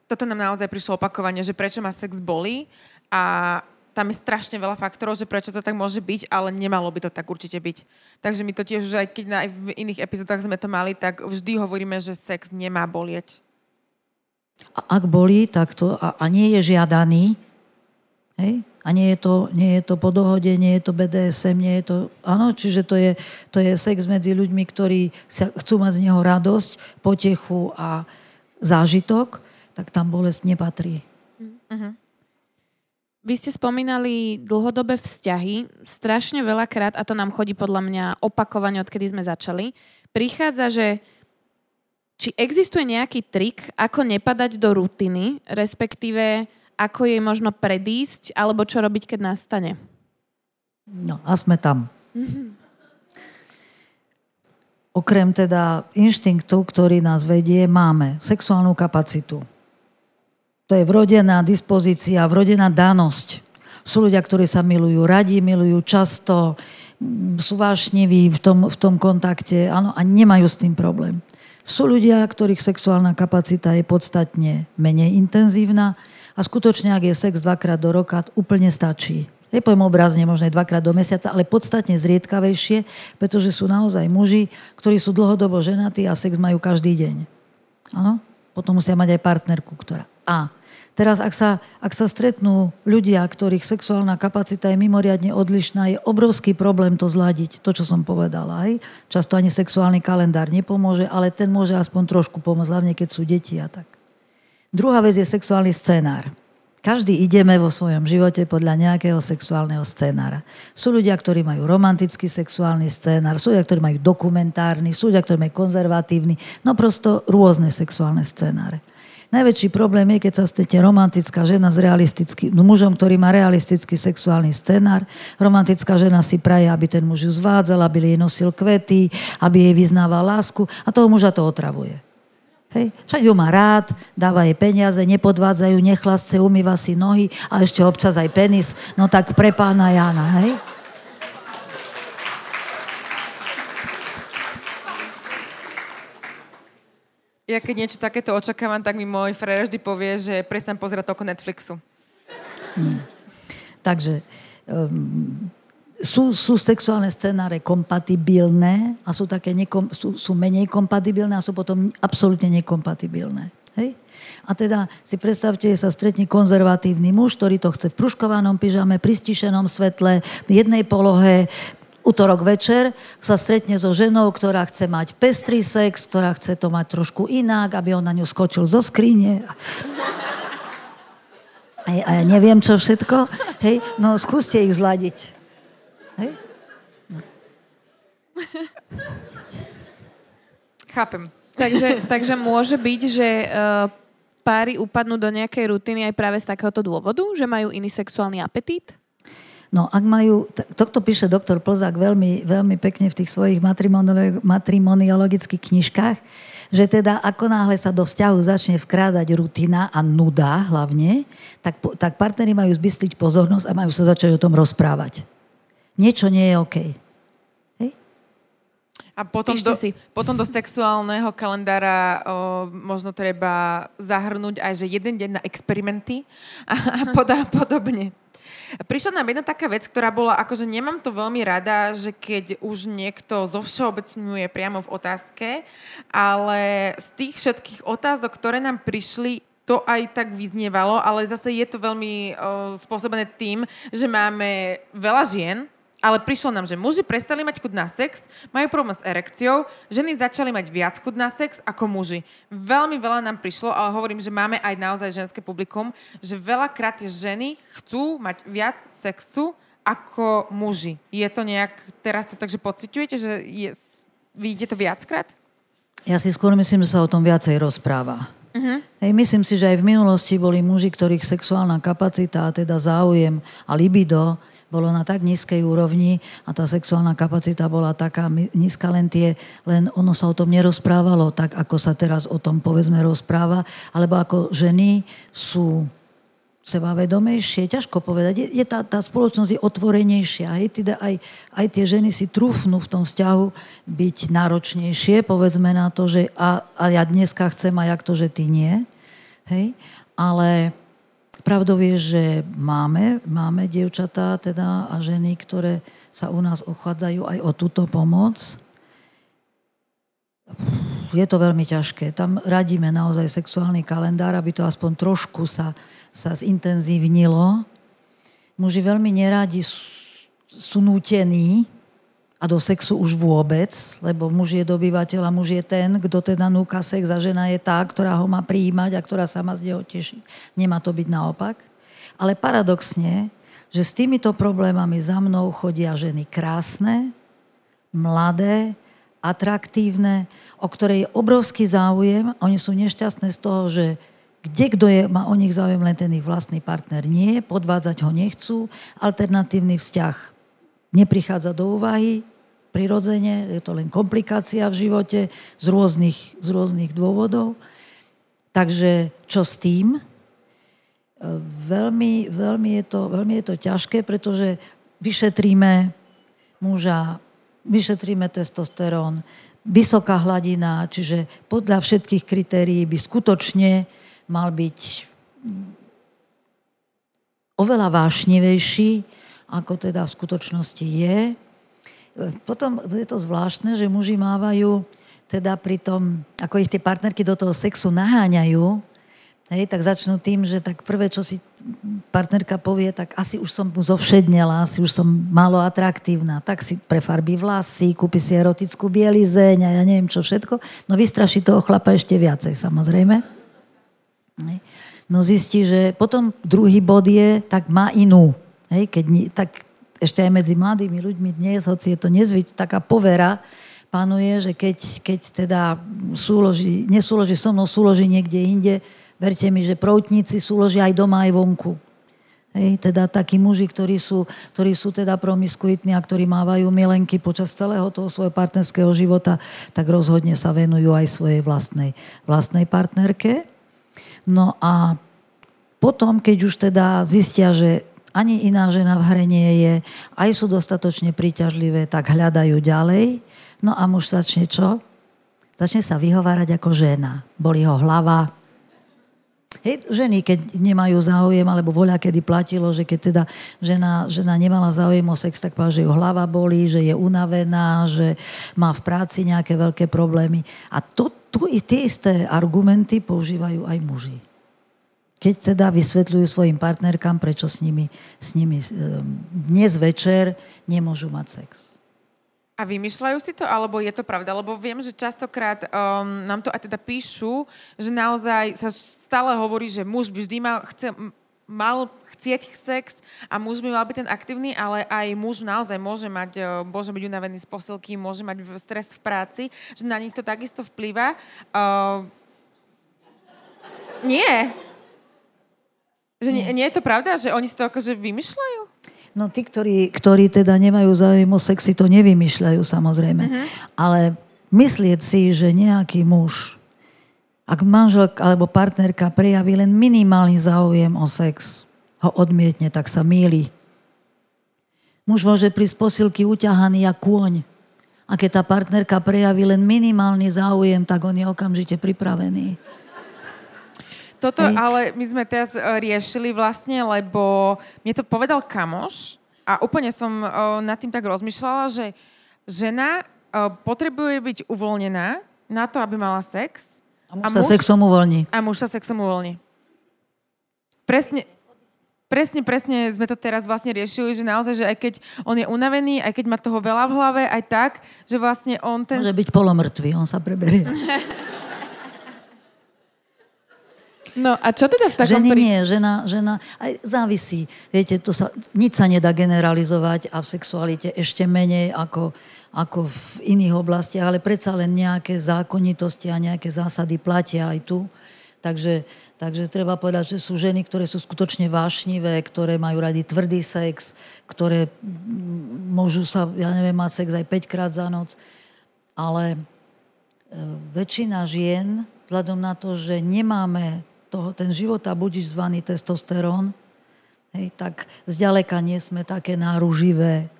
Toto nám naozaj prišlo opakovanie, že prečo ma sex bolí a tam je strašne veľa faktorov, že prečo to tak môže byť, ale nemalo by to tak určite byť. Takže my to tiež, že aj keď v iných epizódach sme to mali, tak vždy hovoríme, že sex nemá bolieť. A ak bolí, tak to a nie je žiadaný, hej? A nie je to po dohode, nie je to BDSM, nie je to... Áno, čiže to je sex medzi ľuďmi, ktorí chcú mať z neho radosť, potechu a zážitok, tak tam bolesť nepatrí. Mhm. Vy ste spomínali dlhodobé vzťahy. Strašne veľakrát, a to nám chodí podľa mňa opakovane, odkedy sme začali, prichádza, že či existuje nejaký trik, ako nepadať do rutiny, respektíve ako jej možno predísť, alebo čo robiť, keď nastane? No, a sme tam. Okrem teda inštinktu, ktorý nás vedie, máme sexuálnu kapacitu. To je vrodená dispozícia, vrodená danosť. Sú ľudia, ktorí sa milujú radi, milujú často, sú vášniví v tom kontakte, áno, a nemajú s tým problém. Sú ľudia, ktorých sexuálna kapacita je podstatne menej intenzívna a skutočne, ak je sex 2x do roka, úplne stačí. Nepoviem obrazne, možno 2x do mesiaca, ale podstatne zriedkavejšie, pretože sú naozaj muži, ktorí sú dlhodobo ženatí a sex majú každý deň. Áno? Potom musia mať aj partnerku, ktorá... Teraz, ak sa stretnú ľudia, ktorých sexuálna kapacita je mimoriadne odlišná, je obrovský problém to zladiť. To, čo som povedala. Aj? Často ani sexuálny kalendár nepomôže, ale ten môže aspoň trošku pomôcť, hlavne keď sú deti a tak. Druhá vec je sexuálny scénár. Každý ideme vo svojom živote podľa nejakého sexuálneho scénára. Sú ľudia, ktorí majú romantický sexuálny scénár, sú ľudia, ktorí majú dokumentárny, sú ľudia, ktorí majú konzervatívny, no prosto rôzne sexuálne scénáre. Najväčší problém je, keď sa stretne romantická žena s realistickým mužom, ktorý má realistický sexuálny scenár. Romantická žena si praje, aby ten muž ju zvádzal, aby jej nosil kvety, aby jej vyznával lásku a toho muža to otravuje. Hej? Však ju má rád, dáva jej peniaze, nepodvádzajú, nechlasce, umýva si nohy a ešte občas aj penis. No tak pre pána Jana, hej? Ja keď niečo takéto očakávam, tak mi môj frajer vždy povie, že prestan pozerať toľko Netflixu. Takže sú sexuálne scenáre kompatibilné a sú také sú menej kompatibilné a sú potom absolútne nekompatibilné. Hej? A teda si predstavte, že sa stretne konzervatívny muž, ktorý to chce v pruškovanom pyžame, pri stišenom svetle, v jednej polohe, utorok večer sa stretne so ženou, ktorá chce mať pestrý sex, ktorá chce to mať trošku inak, aby on na ňu skočil zo skrine. A ja neviem, čo všetko. Hej, no skúste ich zladiť. Hej? No. Chápem. Takže môže byť, že páry upadnú do nejakej rutiny aj práve z takéhoto dôvodu, že majú iný sexuálny apetít? No, ak majú, to píše doktor Plzák veľmi, veľmi pekne v tých svojich matrimoniologických knižkách, že teda ako náhle sa do vzťahu začne vkrádať rutina a nuda hlavne, tak partneri majú zbysliť pozornosť a majú sa začať o tom rozprávať. Niečo nie je okej. Hej? A potom do sexuálneho kalendára možno treba zahrnúť aj, že jeden deň na experimenty a podobne. Prišla nám jedna taká vec, ktorá bola, akože nemám to veľmi rada, že keď už niekto zovšeobecňuje priamo v otázke, ale z tých všetkých otázok, ktoré nám prišli, to aj tak vyznievalo, ale zase je to veľmi spôsobené tým, že máme veľa žien, ale prišlo nám, že muži prestali mať chuť na sex, majú problém s erekciou, ženy začali mať viac chuť na sex ako muži. Veľmi veľa nám prišlo, ale hovorím, že máme aj naozaj ženské publikum, že veľakrát ženy chcú mať viac sexu ako muži. Je to nejak, teraz to takže pociťujete, že vidíte to viackrát? Ja si skôr myslím, že sa o tom viacej rozpráva. Uh-huh. Hej, myslím si, že aj v minulosti boli muži, ktorých sexuálna kapacita, teda záujem a libido bolo na tak nízkej úrovni a tá sexuálna kapacita bola taká nízka, len ono sa o tom nerozprávalo tak, ako sa teraz o tom povedzme rozpráva, alebo ako ženy sú sebavedomejšie, ťažko povedať. Je tá spoločnosť je otvorenejšia. Hej? Teda aj tie ženy si trúfnú v tom vzťahu byť náročnejšie, povedzme na to, že a ja dneska chcem a jak to, že ty nie. Hej? Ale pravdou je, že máme dievčatá teda, a ženy, ktoré sa u nás ochádzajú aj o túto pomoc. Je to veľmi ťažké. Tam radíme naozaj sexuálny kalendár, aby to aspoň trošku sa zintenzívnilo. Muži veľmi neradi sú nútení a do sexu už vôbec, lebo muž je dobyvateľ a muž je ten, kto teda núka sex a žena je tá, ktorá ho má prijímať a ktorá sama z neho teší. Nemá to byť naopak. Ale paradoxne, že s týmito problémami za mnou chodia ženy krásne, mladé, atraktívne, o ktorej je obrovský záujem. Oni sú nešťastné z toho, že kdekto má o nich záujem, len ten ich vlastný partner nie, podvádzať ho nechcú, alternatívny vzťah neprichádza do úvahy, prirodzene, je to len komplikácia v živote z rôznych dôvodov. Takže čo s tým? Veľmi je to ťažké, pretože vyšetríme muža, vyšetríme testosterón, vysoká hladina, čiže podľa všetkých kritérií by skutočne mal byť oveľa vášnivejší, ako teda v skutočnosti je. Potom je to zvláštne, že muži mávajú, teda pri tom, ako ich tie partnerky do toho sexu naháňajú, hej, tak začnú tým, že tak prvé, čo si partnerka povie, tak asi už som mu zovšednela, asi už som málo atraktívna, tak si prefarbí vlasy, kúpi si erotickú bielizeň a ja neviem čo všetko. No vystraší toho chlapa ešte viacej, samozrejme. No zistí, že potom druhý bod je, tak má inú. Hej, keď nie, tak ešte aj medzi mladými ľuďmi dnes, hoci je to nezvyč, taká povera panuje, že keď teda nesúloží so mnou, súloží niekde inde. Verte mi, že proutníci súložia aj doma, aj vonku. Hej, teda takí muži, ktorí sú teda promiskuitní a ktorí mávajú milenky počas celého toho svojho partnerského života, tak rozhodne sa venujú aj svojej vlastnej partnerke. No a potom, keď už teda zistia, že ani iná žena v hre nie je, aj sú dostatočne príťažlivé, tak hľadajú ďalej. No a muž začne čo? Začne sa vyhovárať ako žena. Bolí ho hlava. Hej, ženy, keď nemajú záujem, alebo voľa kedy platilo, že keď teda žena nemala záujem o sex, tak povedala, že ju hlava bolí, že je unavená, že má v práci nejaké veľké problémy. A tie isté argumenty používajú aj muži. Keď teda vysvetľujú svojim partnerkám, prečo s nimi dnes večer nemôžu mať sex. A vymýšľajú si to, alebo je to pravda? Lebo viem, že častokrát nám to aj teda píšu, že naozaj sa stále hovorí, že muž by vždy mal chcieť sex a muž by mal byť ten aktívny, ale aj muž naozaj môže byť unavený z posilky, môže mať stres v práci, že na nich to takisto vplýva. Nie. Že nie je to pravda, že oni si to akože vymýšľajú? No tí, ktorí teda nemajú záujem o sexy, to nevymýšľajú samozrejme. Uh-huh. Ale myslieť si, že nejaký muž, ak manželka alebo partnerka prejaví len minimálny záujem o sex, ho odmietne, tak sa mýli. Muž môže prísť z posilky uťahaný jak kôň. A keď tá partnerka prejaví len minimálny záujem, tak on je okamžite pripravený. Toto ale my sme teraz riešili vlastne, lebo mne to povedal kamoš a úplne som nad tým tak rozmýšľala, že žena potrebuje byť uvoľnená na to, aby mala sex. A muž sa sexom uvoľní. Presne sme to teraz vlastne riešili, že naozaj, že aj keď on je unavený, aj keď má toho veľa v hlave, aj tak, že vlastne on ten... Môže byť polomrtvý, on sa preberie. No a čo teda v takom... Ženy nie, žena aj závisí. Viete, to sa, nič sa nedá generalizovať a v sexualite ešte menej ako v iných oblastiach, ale predsa len nejaké zákonitosti a nejaké zásady platia aj tu. Takže treba povedať, že sú ženy, ktoré sú skutočne vášnivé, ktoré majú radi tvrdý sex, ktoré môžu sa, mať sex aj 5-krát za noc. Ale väčšina žien, vzhľadom na to, že nemáme ten života budiš zvaný testosterón, tak zďaleka nie sme také náruživé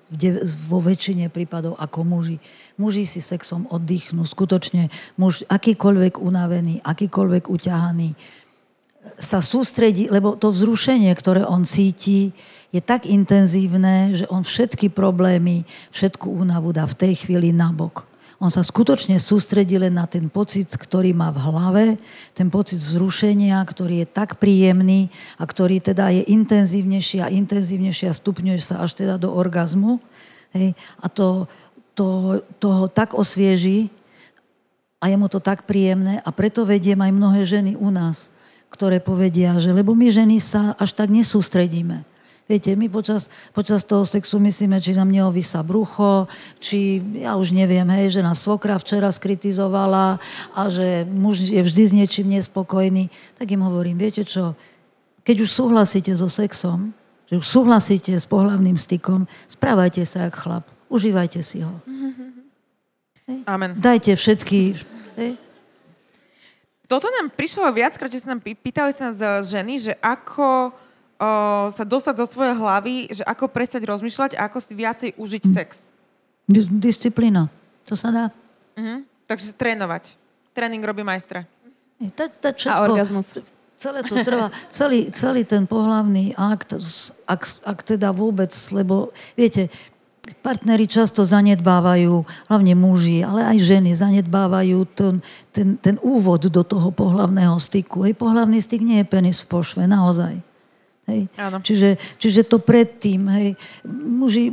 vo väčšine prípadov ako muži. Muži si sexom oddychnú. Skutočne muž, akýkoľvek unavený, akýkoľvek uťahaný, sa sústredí, lebo to vzrušenie, ktoré on cíti, je tak intenzívne, že on všetky problémy, všetku únavu dá v tej chvíli nabok. On sa skutočne sústredí len na ten pocit, ktorý má v hlave, ten pocit vzrušenia, ktorý je tak príjemný a ktorý teda je intenzívnejší a intenzívnejší a stupňuje sa až teda do orgazmu. Hej. A to ho tak osvieží a je mu to tak príjemné a preto vediem aj mnohé ženy u nás, ktoré povedia, že lebo my ženy sa až tak nesústredíme. Viete, my počas toho sexu myslíme, či nám neovisá brucho, či ja už neviem, hej, že nás svokra včera skritizovala a že muž je vždy s niečím nespokojný. Tak im hovorím, viete čo, keď už súhlasíte so sexom, že už súhlasíte s pohlavným stykom, správajte sa jak chlap, užívajte si ho. Hej. Amen. Dajte všetky... Hej. Toto nám prišlo viackrát, že sa nám pýtali sa nás ženy, že ako... sa dostať do svojej hlavy, že ako prestať rozmýšľať a ako si viacej užiť sex. Disciplína. To sa dá. Uh-huh. Takže trénovať. Tréning robí majstra. A orgazmus. Celé to trvá. Celý ten pohlavný akt, ak teda vôbec, lebo viete, partneri často zanedbávajú, hlavne muži, ale aj ženy zanedbávajú ten úvod do toho pohlavného styku. Hej, pohlavný styk nie je penis v pošve, naozaj. Hej. Čiže to predtým, hej.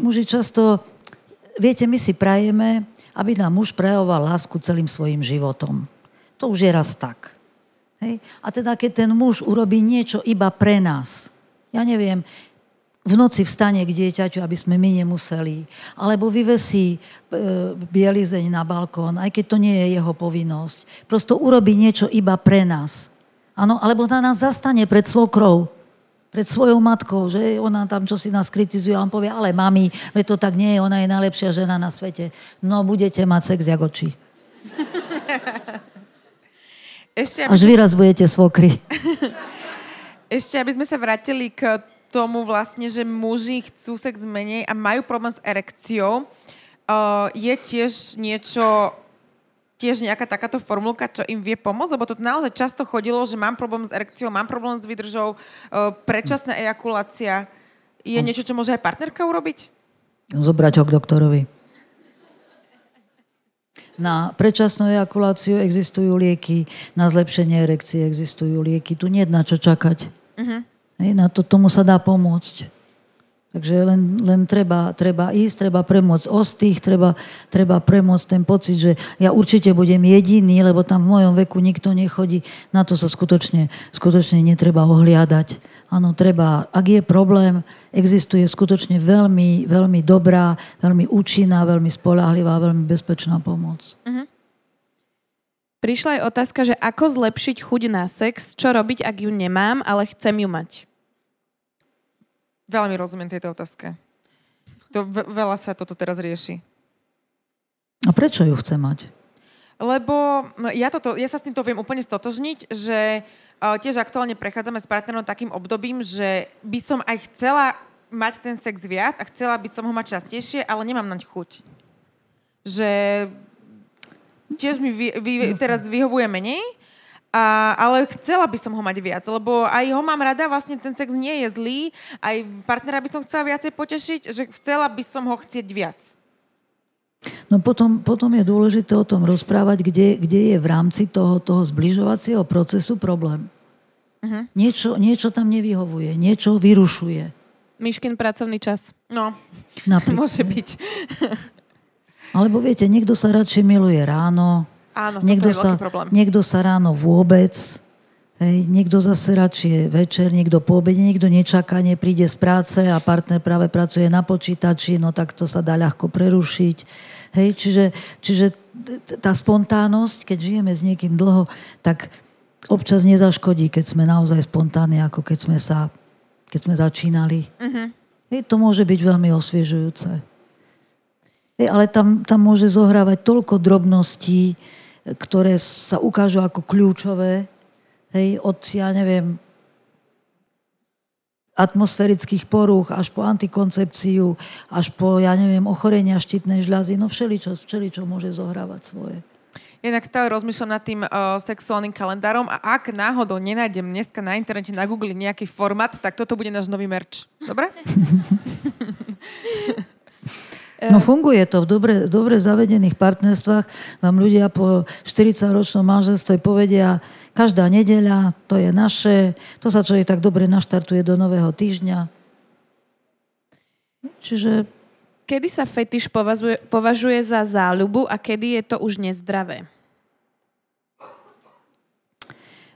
Muži často, viete, my si prajeme, aby nám muž prejavoval lásku celým svojim životom. To už je raz tak. Hej. A teda, keď ten muž urobí niečo iba pre nás, ja neviem, v noci vstane k dieťaťu, aby sme my nemuseli, alebo vyvesí bielizeň na balkón, aj keď to nie je jeho povinnosť. Prosto urobí niečo iba pre nás. Áno, alebo na nás zastane pred svokrou, pred svojou matkou, že ona tam čo si nás kritizuje a on povie, ale mami, veď to tak nie je, ona je najlepšia žena na svete. No, budete mať sex jak oči. Až výraz budete svokry. Ešte, aby sme sa vrátili k tomu vlastne, že muži chcú sex menej a majú problém s erekciou, je tiež nejaká takáto formulka, čo im vie pomôcť? Lebo to naozaj často chodilo, že mám problém s erekciou, mám problém s výdržou, predčasná ejakulácia. Je niečo, čo môže aj partnerka urobiť? Zobrať ho k doktorovi. Na predčasnú ejakuláciu existujú lieky, na zlepšenie erekcie existujú lieky. Tu nie je na čo čakať. Uh-huh. Na to, tomu sa dá pomôcť. Takže len treba ísť, treba premôcť ostých, treba premôcť ten pocit, že ja určite budem jediný, lebo tam v mojom veku nikto nechodí. Na to sa skutočne netreba ohliadať. Áno, treba, ak je problém, existuje skutočne veľmi, veľmi dobrá, veľmi účinná, veľmi spoľahlivá, veľmi bezpečná pomoc. Uh-huh. Prišla aj otázka, že ako zlepšiť chuť na sex, čo robiť, ak ju nemám, ale chcem ju mať. Veľmi rozumiem tejto otázke. Veľa sa toto teraz rieši. A prečo ju chce mať? Lebo ja sa s týmto viem úplne stotožniť, že tiež aktuálne prechádzame s partnerom takým obdobím, že by som aj chcela mať ten sex viac a chcela by som ho mať častejšie, ale nemám naň chuť. Že tiež mi teraz vyhovuje menej, ale chcela by som ho mať viac, lebo aj ho mám rada, vlastne ten sex nie je zlý, aj partnera by som chcela viacej potešiť, že chcela by som ho chcieť viac. No potom je dôležité o tom rozprávať, kde je v rámci toho zbližovacieho procesu problém. Uh-huh. Niečo tam nevyhovuje, niečo vyrušuje. Myškin pracovný čas. No, napríklad. Môže byť. Alebo viete, niekto sa radšej miluje ráno. Áno, niekto sa, ráno vôbec. Hej, niekto zase radšie večer, niekto po obede, niekto nečaká, nepríde z práce a partner práve pracuje na počítači, no tak to sa dá ľahko prerušiť. Hej, čiže tá spontánnosť, keď žijeme s niekým dlho, tak občas nezaškodí, keď sme naozaj spontánni, ako keď sme začínali. Uh-huh. Hej, to môže byť veľmi osviežujúce. Hej, ale tam môže zohrávať toľko drobností, ktoré sa ukážu ako kľúčové. Hej, od, ja neviem, atmosférických porúch až po antikoncepciu, až po, ja neviem, ochorenia štítnej žľazy. No všeličo môže zohrávať svoje. Jednak stále rozmýšľam nad tým sexuálnym kalendárom a ak náhodou nenájdem dneska na internete, na Google nejaký format, tak toto bude náš nový merch. Dobre? No funguje to. V dobre zavedených partnerstvách vám ľudia po 40-ročnom manželstve povedia: každá nedeľa, to je naše, to sa človek tak dobre naštartuje do nového týždňa. Čiže... Kedy sa fetiš považuje za záľubu a kedy je to už nezdravé?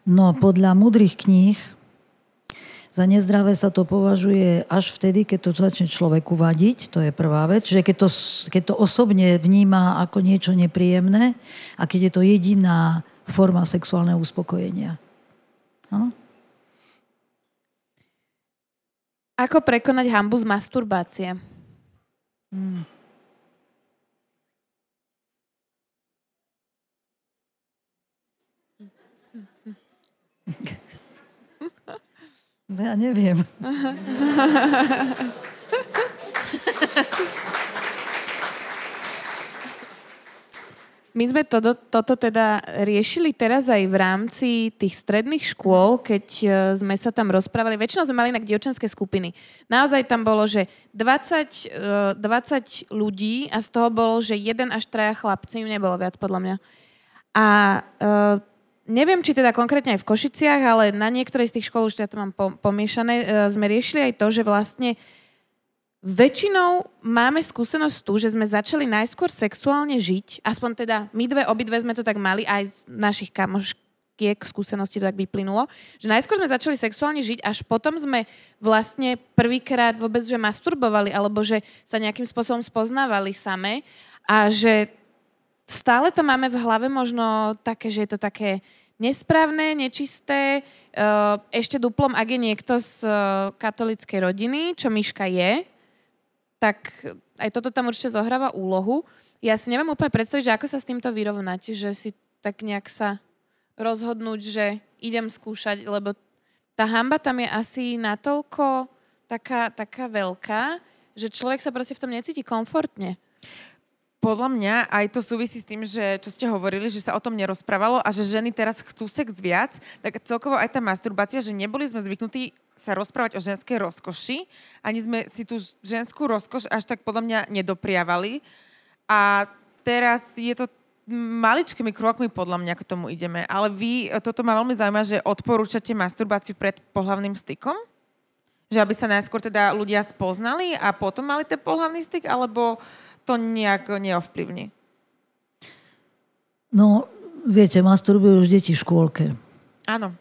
No, podľa múdrych kníh za nezdravé sa to považuje až vtedy, keď to začne človeku vadiť, to je prvá vec. Čiže keď to osobne vníma ako niečo nepríjemné a keď je to jediná forma sexuálneho uspokojenia. Áno? Ako prekonať hanbu z masturbácie? Ja neviem. My sme toto teda riešili teraz aj v rámci tých stredných škôl, keď sme sa tam rozprávali. Väčšinou sme mali inak dievčenské skupiny. Naozaj tam bolo, že 20 ľudí a z toho bolo, že 1 až 3 chlapci. Nebolo viac, podľa mňa. A neviem, či teda konkrétne aj v Košiciach, ale na niektorej z tých škôl, už teda to mám pomiešané, sme riešili aj to, že vlastne väčšinou máme skúsenosť tu, že sme začali najskôr sexuálne žiť, aspoň teda my obidve sme to tak mali, aj z našich kamoškiek skúseností to tak vyplynulo, že najskôr sme začali sexuálne žiť, až potom sme vlastne prvýkrát vôbec, že masturbovali, alebo že sa nejakým spôsobom spoznávali same a že stále to máme v hlave možno také, že je to také nesprávne, nečisté, ešte duplom, ak je niekto z katolíckej rodiny, čo Miška je, tak aj toto tam určite zohráva úlohu. Ja si neviem úplne predstaviť, že ako sa s týmto vyrovnať, že si tak nejak sa rozhodnúť, že idem skúšať, lebo tá hanba tam je asi natoľko taká veľká, že človek sa proste v tom necíti komfortne. Podľa mňa aj to súvisí s tým, že čo ste hovorili, že sa o tom nerozprávalo a že ženy teraz chcú sex viac, tak celkovo aj tá masturbácia, že neboli sme zvyknutí sa rozprávať o ženskej rozkoši, ani sme si tú ženskú rozkoš až tak podľa mňa nedopriavali a teraz je to maličkými krokmi podľa mňa k tomu ideme, ale vy, toto ma veľmi zaujíma, že odporúčate masturbáciu pred pohlavným stykom? Že aby sa najskôr teda ľudia spoznali a potom mali ten pohlavný styk, alebo to nejak neovplyvní? No, viete, masturbujú už deti v škôlke. Áno.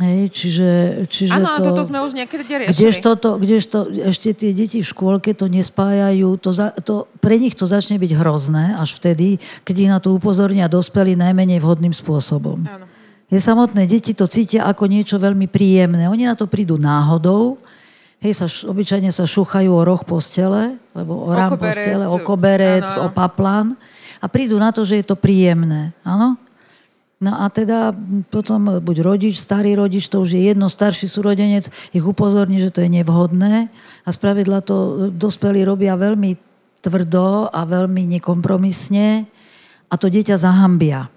Hej, čiže áno, toto sme už niekedy riešili. Kdežto ešte tie deti v škôlke to nespájajú, pre nich to začne byť hrozné až vtedy, keď ich na to upozornia dospelí najmenej vhodným spôsobom. Áno. Samotné deti to cítia ako niečo veľmi príjemné. Oni na to prídu náhodou. Hej, obyčajne sa šúchajú o roh postele, lebo o rám postele, o koberec, áno. O paplan a prídu na to, že je to príjemné, áno? No a teda potom buď rodič, starý rodič, to už je jedno, starší súrodenec ich upozorní, že to je nevhodné a spravidla to dospelí robia veľmi tvrdo a veľmi nekompromisne a to dieťa zahambia.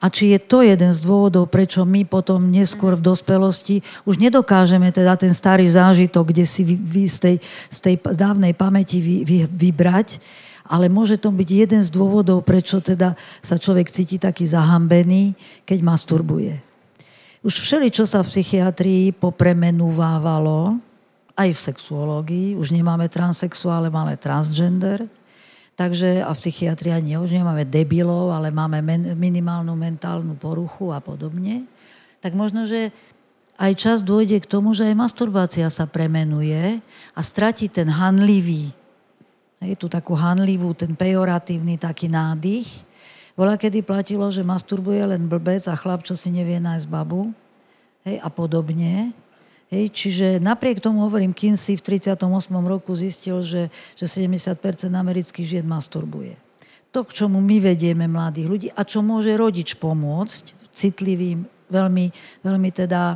A či je to jeden z dôvodov, prečo my potom neskôr v dospelosti už nedokážeme teda ten starý zážitok, kde si z tej dávnej pamäti vybrať, ale môže to byť jeden z dôvodov, prečo teda sa človek cíti taký zahambený, keď masturbuje. Už všeličo sa v psychiatrii popremenúvávalo, aj v sexuológii. Už nemáme transsexuále, máme transgender. Takže a v psychiatrii ani už nemáme debilov, ale máme minimálnu mentálnu poruchu a podobne. Tak možno, že aj čas dôjde k tomu, že aj masturbácia sa premenuje a stratí ten hanlivý, je tu takú hanlivú, ten pejoratívny taký nádych. Bola, kedy platilo, že masturbuje len blbec a chlap, čo si nevie nájsť babu, a podobne. Čiže napriek tomu, hovorím, Kinsey v 38. roku zistil, že 70% amerických žien masturbuje. To, k čomu my vedieme mladých ľudí a čo môže rodič pomôcť citlivým, veľmi, veľmi teda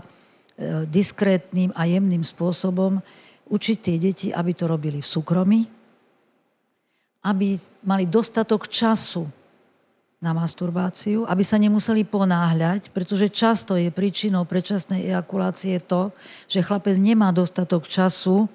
diskrétnym a jemným spôsobom, učiť tie deti, aby to robili v súkromí, aby mali dostatok času na masturbáciu, aby sa nemuseli ponáhľať, pretože často je príčinou predčasnej ejakulácie to, že chlapec nemá dostatok času,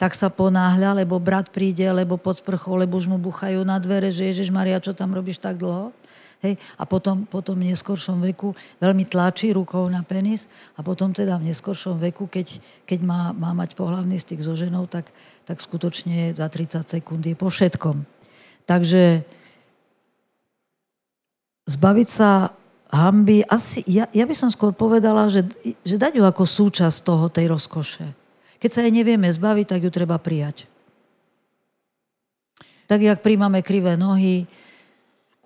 tak sa ponáhľa, lebo brat príde, lebo pod sprchou, lebo už mu buchajú na dvere, že Ježišmaria, čo tam robíš tak dlho? Hej. A potom v neskoršom veku veľmi tlačí rukou na penis a potom teda v neskoršom veku, keď má mať pohlavný styk so ženou, tak skutočne za 30 sekúnd je po všetkom. Takže zbaviť sa hanby, asi, ja by som skôr povedala, že dať ju ako súčasť toho, tej rozkoše. Keď sa jej nevieme zbaviť, tak ju treba prijať. Tak, jak príjmame krivé nohy,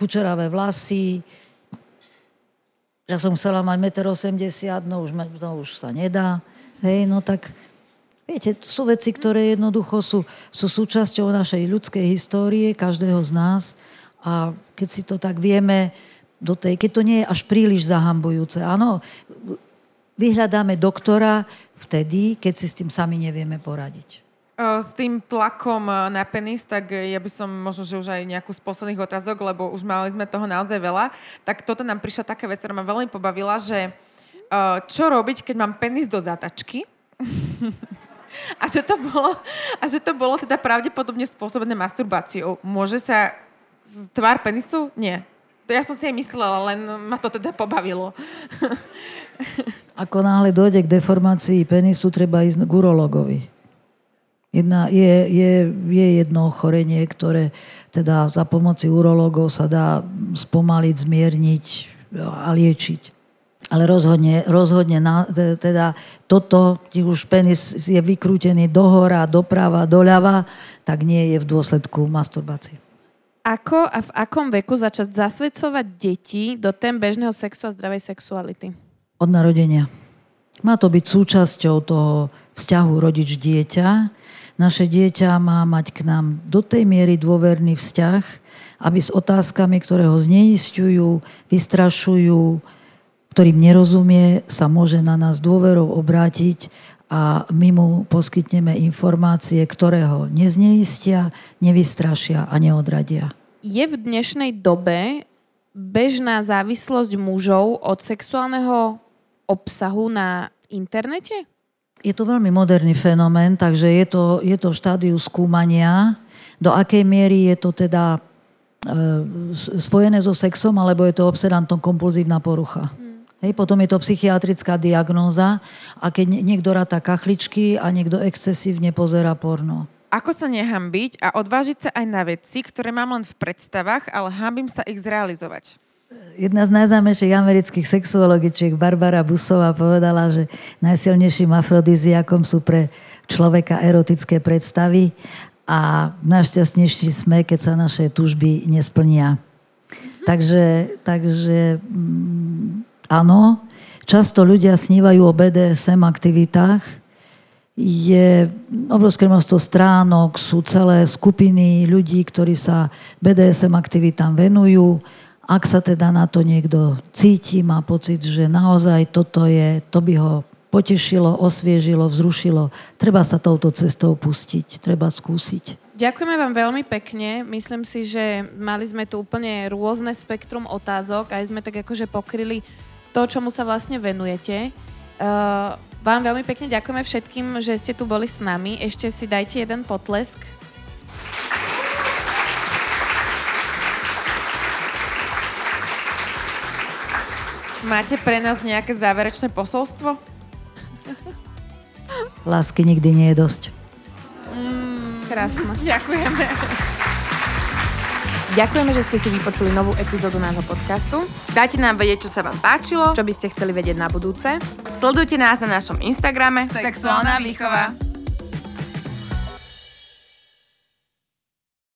kučeravé vlasy, ja som chcela mať 1,80 m, no už sa nedá. Hej, no tak, viete, sú veci, ktoré jednoducho sú súčasťou našej ľudskej histórie, každého z nás. A keď si to tak vieme, keď to nie je až príliš zahambujúce. Áno, vyhľadáme doktora vtedy, keď si s tým sami nevieme poradiť. S tým tlakom na penis, tak ja by som možno, že už aj nejakú z posledných otázok, lebo už mali sme toho naozaj veľa, tak toto nám prišla taká vec, ktorá ma veľmi pobavila, že čo robiť, keď mám penis do zatačky? a že to bolo teda pravdepodobne spôsobené masturbáciou. Môže sa tvár penisu? Nie. To ja som si aj myslela, len ma to teda pobavilo. Ako náhle dojde k deformácii penisu, treba ísť k urologovi. Je jedno ochorenie, ktoré teda za pomoci urológov sa dá spomaliť, zmierniť a liečiť. Ale rozhodne teda toto, keď už penis je vykrútený dohora, doprava, doľava, tak nie je v dôsledku masturbácie. Ako a v akom veku začať zasvedcovať deti do tém bežného sexu a zdravej sexuality? Od narodenia. Má to byť súčasťou toho vzťahu rodič-dieťa. Naše dieťa má mať k nám do tej miery dôverný vzťah, aby s otázkami, ktoré ho zneistiujú, vystrašujú, ktorým nerozumie, sa môže na nás dôverou obrátiť a my mu poskytneme informácie, ktoré ho nezneistia, nevystrašia a neodradia. Je v dnešnej dobe bežná závislosť mužov od sexuálneho obsahu na internete? Je to veľmi moderný fenomén, takže je to v štádiu skúmania, do akej miery je to teda spojené so sexom, alebo je to obsedantom kompulzívna porucha. Hej, potom je to psychiatrická diagnóza a keď niekto ráta kachličky a niekto excesívne pozerá porno. Ako sa nehanbiť a odvážiť sa aj na veci, ktoré mám len v predstavách, ale hanbím sa ich zrealizovať? Jedna z najznámejších amerických sexuologičiek Barbara Busová povedala, že najsilnejším afrodiziakom sú pre človeka erotické predstavy a najšťastnejší sme, keď sa naše túžby nesplnia. Takže áno, často ľudia snívajú o BDSM aktivitách, je obrovské množstvo stránok, sú celé skupiny ľudí, ktorí sa BDSM aktivitám venujú. Ak sa teda na to niekto cíti, má pocit, že naozaj to by ho potešilo, osviežilo, vzrušilo, treba sa touto cestou pustiť, treba skúsiť. Ďakujeme vám veľmi pekne. Myslím si, že mali sme tu úplne rôzne spektrum otázok a sme tak akože pokryli to, čomu sa vlastne venujete. Vám veľmi pekne ďakujeme všetkým, že ste tu boli s nami. Ešte si dajte jeden potlesk. Máte pre nás nejaké záverečné posolstvo? Lásky nikdy nie je dosť. Krásne. Ďakujeme. Ďakujeme, že ste si vypočuli novú epizódu nášho podcastu. Dajte nám vedieť, čo sa vám páčilo, čo by ste chceli vedieť na budúce. Sledujte nás na našom Instagrame Sexuálna výchova.